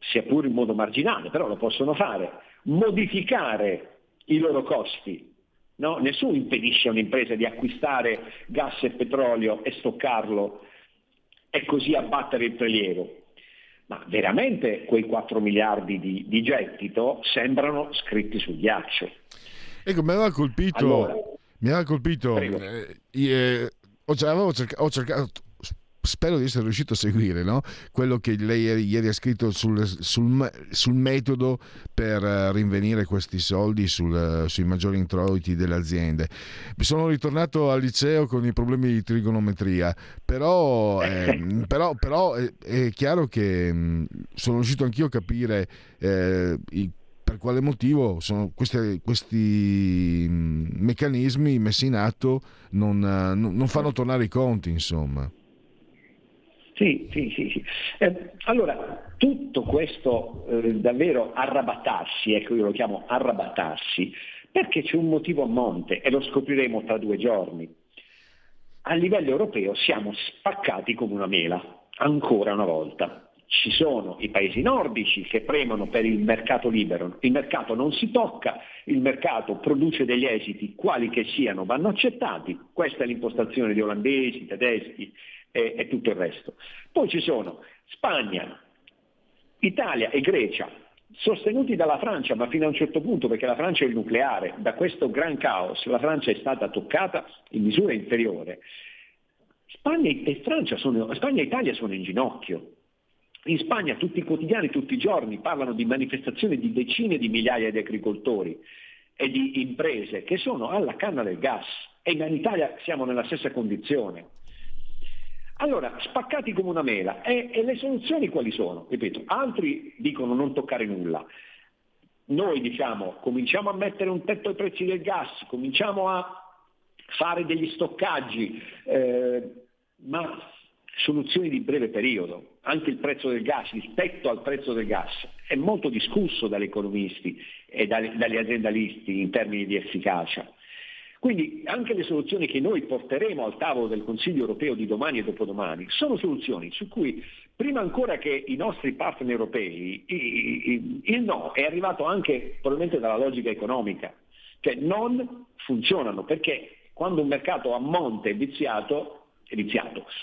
sia pur in modo marginale, però lo possono fare, modificare i loro costi. No? Nessuno impedisce a un'impresa di acquistare gas e petrolio e stoccarlo e così abbattere il prelievo. Ma veramente quei 4 miliardi di gettito sembrano scritti sul ghiaccio. Ecco, mi aveva colpito, allora, ho cercato, spero di essere riuscito a seguire, no? Quello che lei ieri ha scritto sul metodo per rinvenire questi soldi sui maggiori introiti delle aziende. Mi sono ritornato al liceo con i problemi di trigonometria, però è chiaro che sono riuscito anch'io a capire per quale motivo sono questi meccanismi messi in atto non fanno tornare i conti, insomma. Sì. Allora, tutto questo davvero arrabattarsi, ecco, io lo chiamo arrabattarsi, perché c'è un motivo a monte e lo scopriremo tra 2 giorni. A livello europeo siamo spaccati come una mela, ancora una volta. Ci sono i paesi nordici che premono per il mercato libero, il mercato non si tocca, il mercato produce degli esiti, quali che siano, vanno accettati. Questa è l'impostazione di olandesi, tedeschi e tutto il resto. Poi ci sono Spagna, Italia e Grecia, sostenuti dalla Francia, ma fino a un certo punto, perché la Francia è il nucleare. Da questo gran caos la Francia è stata toccata in misura inferiore. Spagna e Italia sono in ginocchio. In Spagna tutti i quotidiani, tutti i giorni, parlano di manifestazioni di decine di migliaia di agricoltori e di imprese che sono alla canna del gas, e in Italia siamo nella stessa condizione. Allora, spaccati come una mela, e le soluzioni quali sono? Ripeto, altri dicono non toccare nulla. Noi diciamo, cominciamo a mettere un tetto ai prezzi del gas, cominciamo a fare degli stoccaggi, ma soluzioni di breve periodo. Anche il prezzo del gas, il tetto al prezzo del gas, è molto discusso dagli economisti e dagli aziendalisti in termini di efficacia. Quindi anche le soluzioni che noi porteremo al tavolo del Consiglio europeo di domani e dopodomani sono soluzioni su cui, prima ancora che i nostri partner europei, il no è arrivato anche probabilmente dalla logica economica, cioè non funzionano, perché quando un mercato a monte è viziato,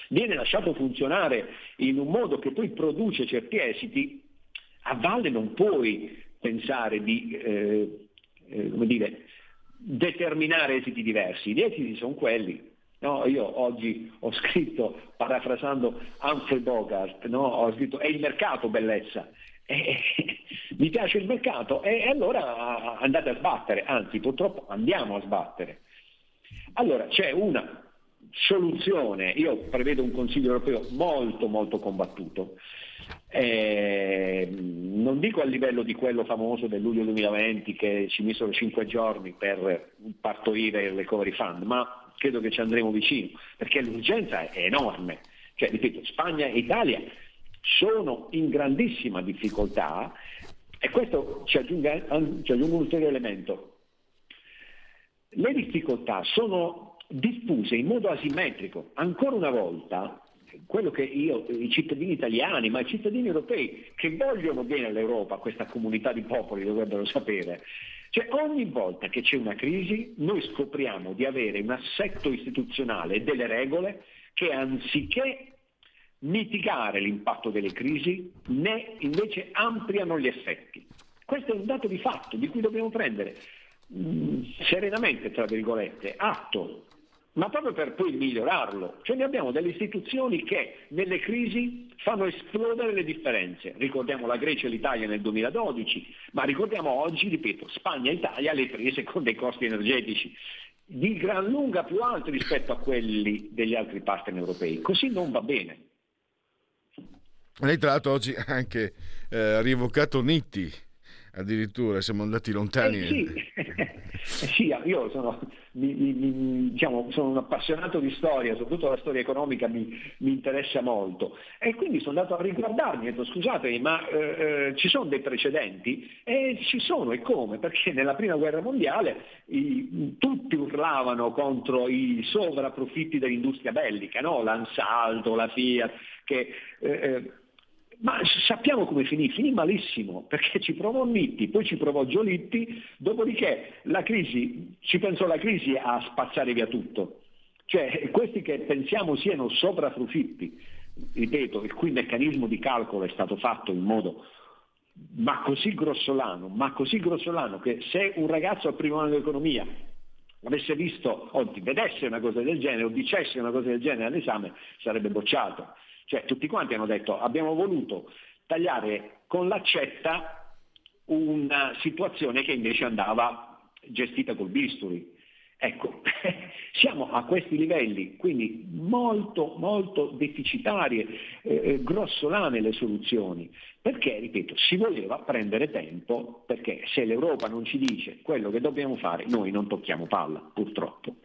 viene lasciato funzionare in un modo che poi produce certi esiti, a valle non puoi pensare di, determinare esiti diversi. Gli esiti sono quelli, no? Io oggi ho scritto, parafrasando Humphrey Bogart, no? Ho scritto è il mercato bellezza, mi piace il mercato e allora andate a sbattere, anzi purtroppo andiamo a sbattere. Allora c'è una soluzione, io prevedo un Consiglio europeo molto molto combattuto, non dico a livello di quello famoso del luglio 2020 che ci misero 5 giorni per partorire il recovery fund, ma credo che ci andremo vicino, perché l'urgenza è enorme, cioè ripeto, Spagna e Italia sono in grandissima difficoltà, e questo ci aggiunge un ulteriore elemento. Le difficoltà sono diffuse in modo asimmetrico. Ancora una volta, quello che i cittadini italiani, ma i cittadini europei che vogliono bene all'Europa, questa comunità di popoli, dovrebbero sapere. Cioè ogni volta che c'è una crisi noi scopriamo di avere un assetto istituzionale e delle regole che anziché mitigare l'impatto delle crisi, né invece ampliano gli effetti. Questo è un dato di fatto di cui dobbiamo prendere serenamente, tra virgolette, atto, ma proprio per poi migliorarlo. Cioè noi abbiamo delle istituzioni che nelle crisi fanno esplodere le differenze. Ricordiamo la Grecia e l'Italia nel 2012, ma ricordiamo oggi, ripeto, Spagna e Italia le prese con dei costi energetici di gran lunga più alti rispetto a quelli degli altri partner europei. Così non va bene. Lei tra l'altro oggi ha anche rievocato Nitti, addirittura siamo andati lontani. Sì. Sì, io sono un appassionato di storia, soprattutto la storia economica mi interessa molto, e quindi sono andato a riguardarmi e ho detto scusatemi, ma ci sono dei precedenti? E ci sono, e come? Perché nella prima guerra mondiale tutti urlavano contro i sovrapprofitti dell'industria bellica, no? L'Ansaldo, la Fiat, che... ma sappiamo come finì malissimo, perché ci provò Nitti, poi ci provò Giolitti, dopodiché ci pensò la crisi a spazzare via tutto. Cioè questi che pensiamo siano sovrapprofitti, ripeto, il cui meccanismo di calcolo è stato fatto in modo ma così grossolano che se un ragazzo al primo anno di economia avesse visto o vedesse una cosa del genere o dicesse una cosa del genere all'esame sarebbe bocciato. Cioè tutti quanti hanno detto abbiamo voluto tagliare con l'accetta una situazione che invece andava gestita col bisturi. Ecco, siamo a questi livelli, quindi molto molto deficitarie, grossolane le soluzioni, perché ripeto si voleva prendere tempo, perché se l'Europa non ci dice quello che dobbiamo fare noi non tocchiamo palla, purtroppo.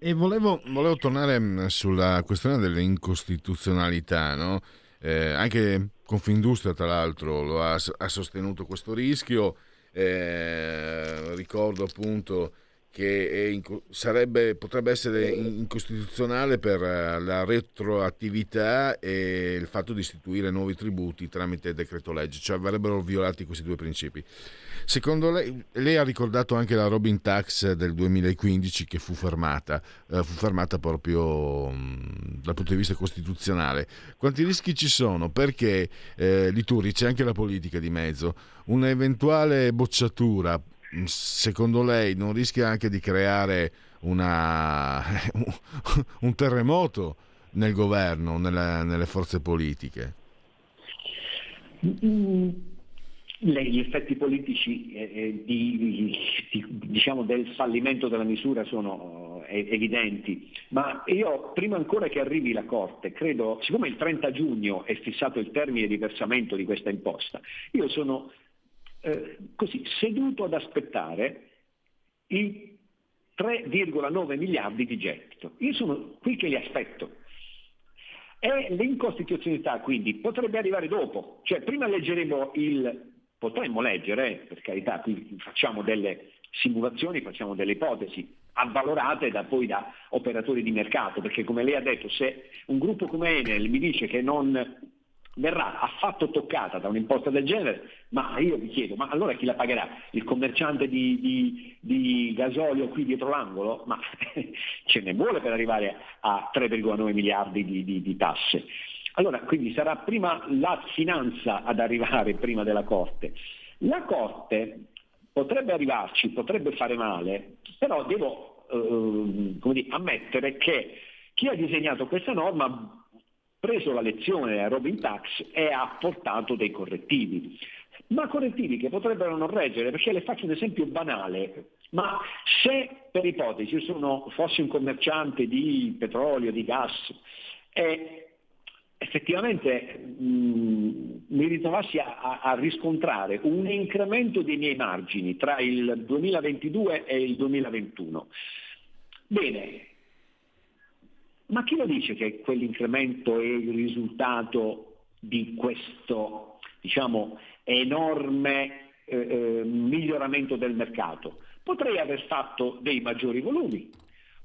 E volevo tornare sulla questione dell'incostituzionalità, no? Anche Confindustria, tra l'altro, lo ha sostenuto questo rischio. Ricordo appunto che potrebbe essere incostituzionale per la retroattività e il fatto di istituire nuovi tributi tramite decreto legge, cioè verrebbero violati questi due principi. Secondo lei ha ricordato anche la Robin Tax del 2015 che fu fermata proprio dal punto di vista costituzionale. Quanti rischi ci sono? Perché Liturri, c'è anche la politica di mezzo, un'eventuale bocciatura secondo lei non rischia anche di creare un terremoto nel governo, nelle forze politiche? Gli effetti politici diciamo del fallimento della misura sono evidenti, ma io prima ancora che arrivi la Corte, credo, siccome il 30 giugno è fissato il termine di versamento di questa imposta, io sono così seduto ad aspettare i 3,9 miliardi di gettito. Io sono qui che li aspetto. E l'incostituzionalità quindi potrebbe arrivare dopo, cioè prima leggeremo potremmo leggere, per carità, qui facciamo delle simulazioni, facciamo delle ipotesi avvalorate da operatori di mercato, perché come lei ha detto, se un gruppo come Enel mi dice che non verrà affatto toccata da un'imposta del genere, ma io vi chiedo, ma allora chi la pagherà? Il commerciante di gasolio qui dietro l'angolo? Ma ce ne vuole per arrivare a 3,9 miliardi di tasse. Allora, quindi sarà prima la finanza ad arrivare prima della Corte. La Corte potrebbe arrivarci, potrebbe fare male, però devo ammettere che chi ha disegnato questa norma preso la lezione della Robin Tax e ha apportato dei correttivi, ma correttivi che potrebbero non reggere, perché le faccio un esempio banale, ma se per ipotesi fossi un commerciante di petrolio, di gas e effettivamente mi ritrovassi a riscontrare un incremento dei miei margini tra il 2022 e il 2021, bene, ma chi lo dice che quell'incremento è il risultato di questo, diciamo, enorme miglioramento del mercato? Potrei aver fatto dei maggiori volumi,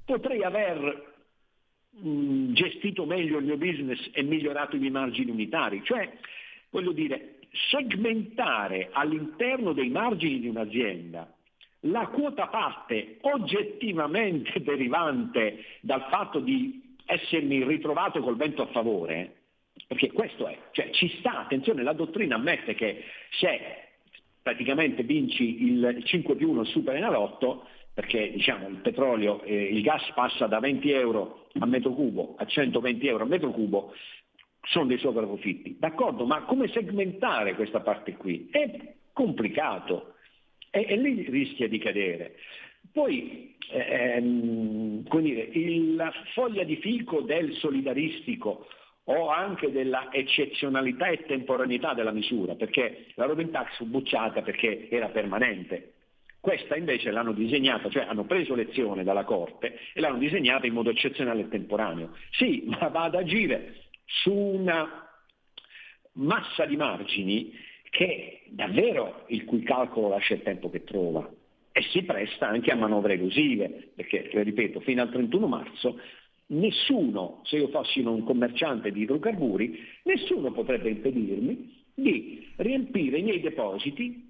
potrei aver gestito meglio il mio business e migliorato i miei margini unitari. Cioè, voglio dire, segmentare all'interno dei margini di un'azienda la quota parte oggettivamente derivante dal fatto di essermi ritrovato col vento a favore, perché questo è, cioè ci sta, attenzione, la dottrina ammette che se praticamente vinci il 5+1 Superenalotto, perché diciamo il petrolio, il gas passa da 20 euro a metro cubo a 120 euro a metro cubo, sono dei sovrapprofitti, d'accordo, ma come segmentare questa parte qui? È complicato e lì rischia di cadere. Poi la foglia di fico del solidaristico o anche della eccezionalità e temporaneità della misura, perché la Robin Tax fu bocciata perché era permanente. Questa invece l'hanno disegnata, cioè hanno preso lezione dalla Corte e l'hanno disegnata in modo eccezionale e temporaneo. Sì, ma va ad agire su una massa di margini che davvero il cui calcolo lascia il tempo che trova e si presta anche a manovre elusive, perché, ripeto, fino al 31 marzo nessuno, se io fossi un commerciante di idrocarburi, nessuno potrebbe impedirmi di riempire i miei depositi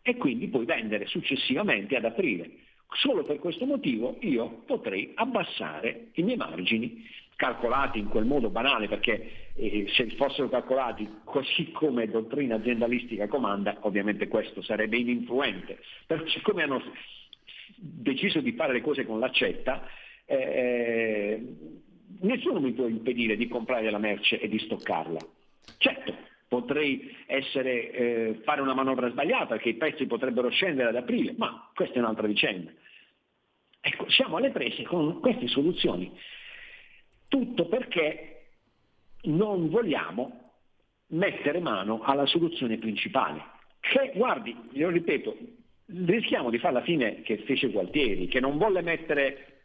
e quindi poi vendere successivamente ad aprile. Solo per questo motivo io potrei abbassare i miei margini, calcolati in quel modo banale, perché se fossero calcolati così come dottrina aziendalistica comanda, ovviamente questo sarebbe ininfluente. Però siccome hanno deciso di fare le cose con l'accetta, nessuno mi può impedire di comprare la merce e di stoccarla. Certo, potrei fare una manovra sbagliata, perché i prezzi potrebbero scendere ad aprile, ma questa è un'altra vicenda. Ecco, siamo alle prese con queste soluzioni. Tutto perché non vogliamo mettere mano alla soluzione principale. Che, guardi, glielo ripeto, rischiamo di fare la fine che fece Gualtieri, che non volle mettere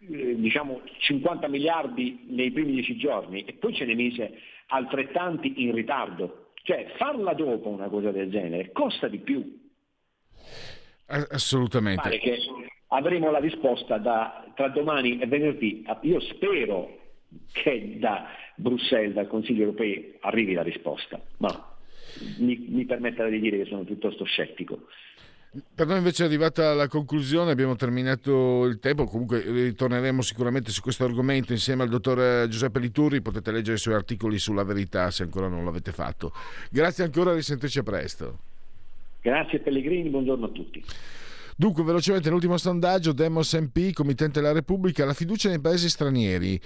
50 miliardi nei primi 10 giorni e poi ce ne mise altrettanti in ritardo. Cioè, farla dopo una cosa del genere costa di più. Assolutamente. Pare che avremo la risposta tra domani e venerdì. Io spero che da Bruxelles, dal Consiglio europeo, arrivi la risposta, ma mi permetterà di dire che sono piuttosto scettico. Per noi invece è arrivata la conclusione, abbiamo terminato il tempo, comunque ritorneremo sicuramente su questo argomento insieme al dottor Giuseppe Liturri, potete leggere i suoi articoli sulla Verità se ancora non l'avete fatto. Grazie ancora, risentirci presto. Grazie Pellegrini, buongiorno a tutti. Dunque, velocemente l'ultimo sondaggio Demos MP, committente La Repubblica, la fiducia nei paesi stranieri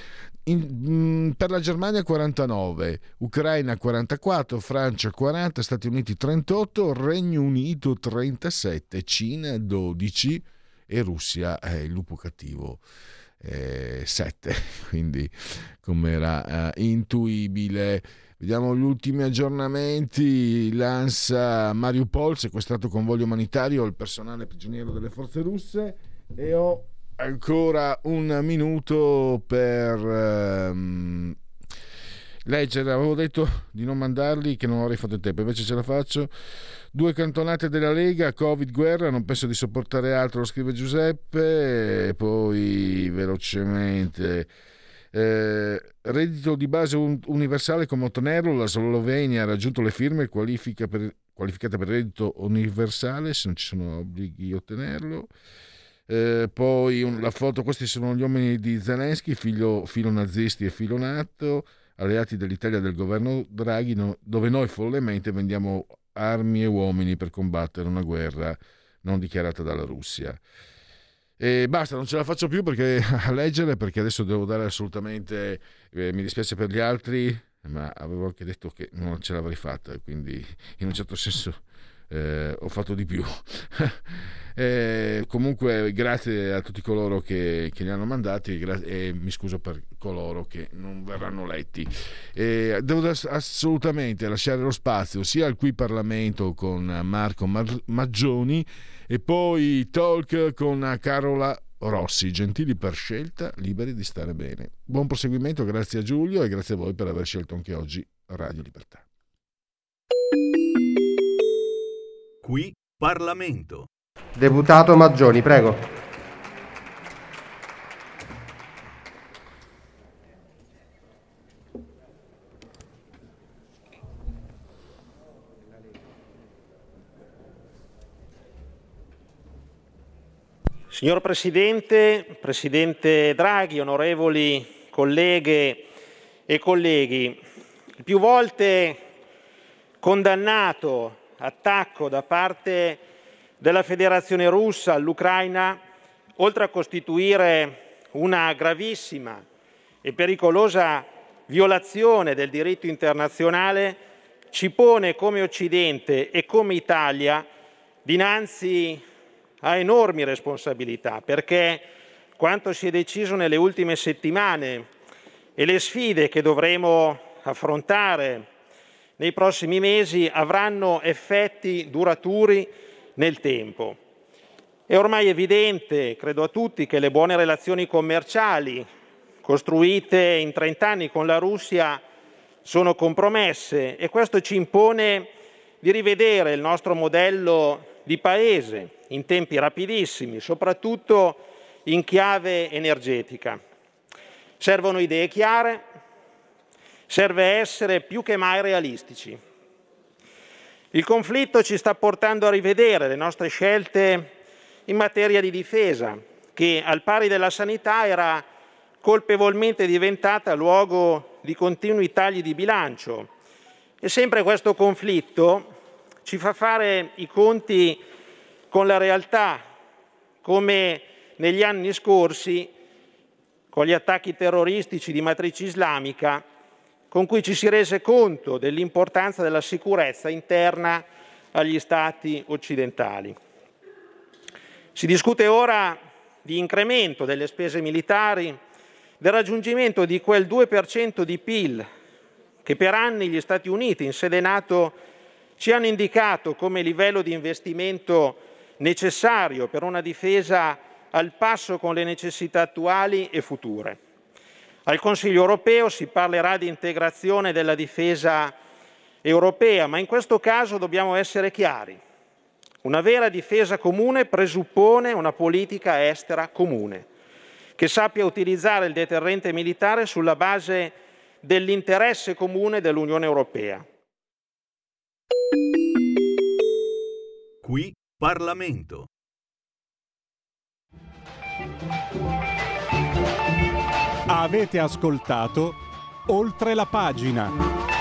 per la Germania 49, Ucraina 44, Francia 40, Stati Uniti 38, Regno Unito 37, Cina 12 e Russia il lupo cattivo 7, quindi come era intuibile. Vediamo gli ultimi aggiornamenti. L'ANSA, Mariupol, sequestrato convoglio umanitario, il personale prigioniero delle forze russe. E ho ancora un minuto per leggere. Avevo detto di non mandarli, che non avrei fatto il tempo, invece ce la faccio. 2 cantonate della Lega, Covid, guerra, non penso di sopportare altro, lo scrive Giuseppe. E poi velocemente reddito di base universale con Montenegro, la Slovenia ha raggiunto le firme, qualificata per reddito universale se non ci sono obblighi a ottenerlo. Poi la foto, questi sono gli uomini di Zelensky, filo nazisti e filo NATO, alleati dell'Italia del governo Draghi, dove noi follemente vendiamo armi e uomini per combattere una guerra non dichiarata dalla Russia. E basta, non ce la faccio più perché adesso devo dare assolutamente, mi dispiace per gli altri, ma avevo anche detto che non ce l'avrei fatta, quindi in un certo senso ho fatto di più. Comunque grazie a tutti coloro che li hanno mandati e mi scuso per coloro che non verranno letti. Devo assolutamente lasciare lo spazio sia al Qui Parlamento con Marco Maggioni e poi Talk con Carola Rossi, gentili per scelta, liberi di stare bene. Buon proseguimento, grazie a Giulio e grazie a voi per aver scelto anche oggi Radio Libertà. Qui Parlamento. Deputato Maggioni, prego. Signor Presidente, Presidente Draghi, onorevoli colleghe e colleghi, il più volte condannato attacco da parte della Federazione Russa all'Ucraina, oltre a costituire una gravissima e pericolosa violazione del diritto internazionale, ci pone come Occidente e come Italia dinanzi a enormi responsabilità, perché quanto si è deciso nelle ultime settimane e le sfide che dovremo affrontare nei prossimi mesi avranno effetti duraturi nel tempo. È ormai evidente, credo a tutti, che le buone relazioni commerciali costruite in 30 anni con la Russia sono compromesse e questo ci impone di rivedere il nostro modello di Paese in tempi rapidissimi, soprattutto in chiave energetica. Servono idee chiare, serve essere più che mai realistici. Il conflitto ci sta portando a rivedere le nostre scelte in materia di difesa, che al pari della sanità era colpevolmente diventata luogo di continui tagli di bilancio. E sempre questo conflitto ci fa fare i conti con la realtà, come negli anni scorsi, con gli attacchi terroristici di matrice islamica, con cui ci si rese conto dell'importanza della sicurezza interna agli Stati occidentali. Si discute ora di incremento delle spese militari, del raggiungimento di quel 2% di PIL che per anni gli Stati Uniti in sede NATO ci hanno indicato come livello di investimento necessario per una difesa al passo con le necessità attuali e future. Al Consiglio europeo si parlerà di integrazione della difesa europea, ma in questo caso dobbiamo essere chiari. Una vera difesa comune presuppone una politica estera comune, che sappia utilizzare il deterrente militare sulla base dell'interesse comune dell'Unione europea. Qui Parlamento. Avete ascoltato Oltre la pagina.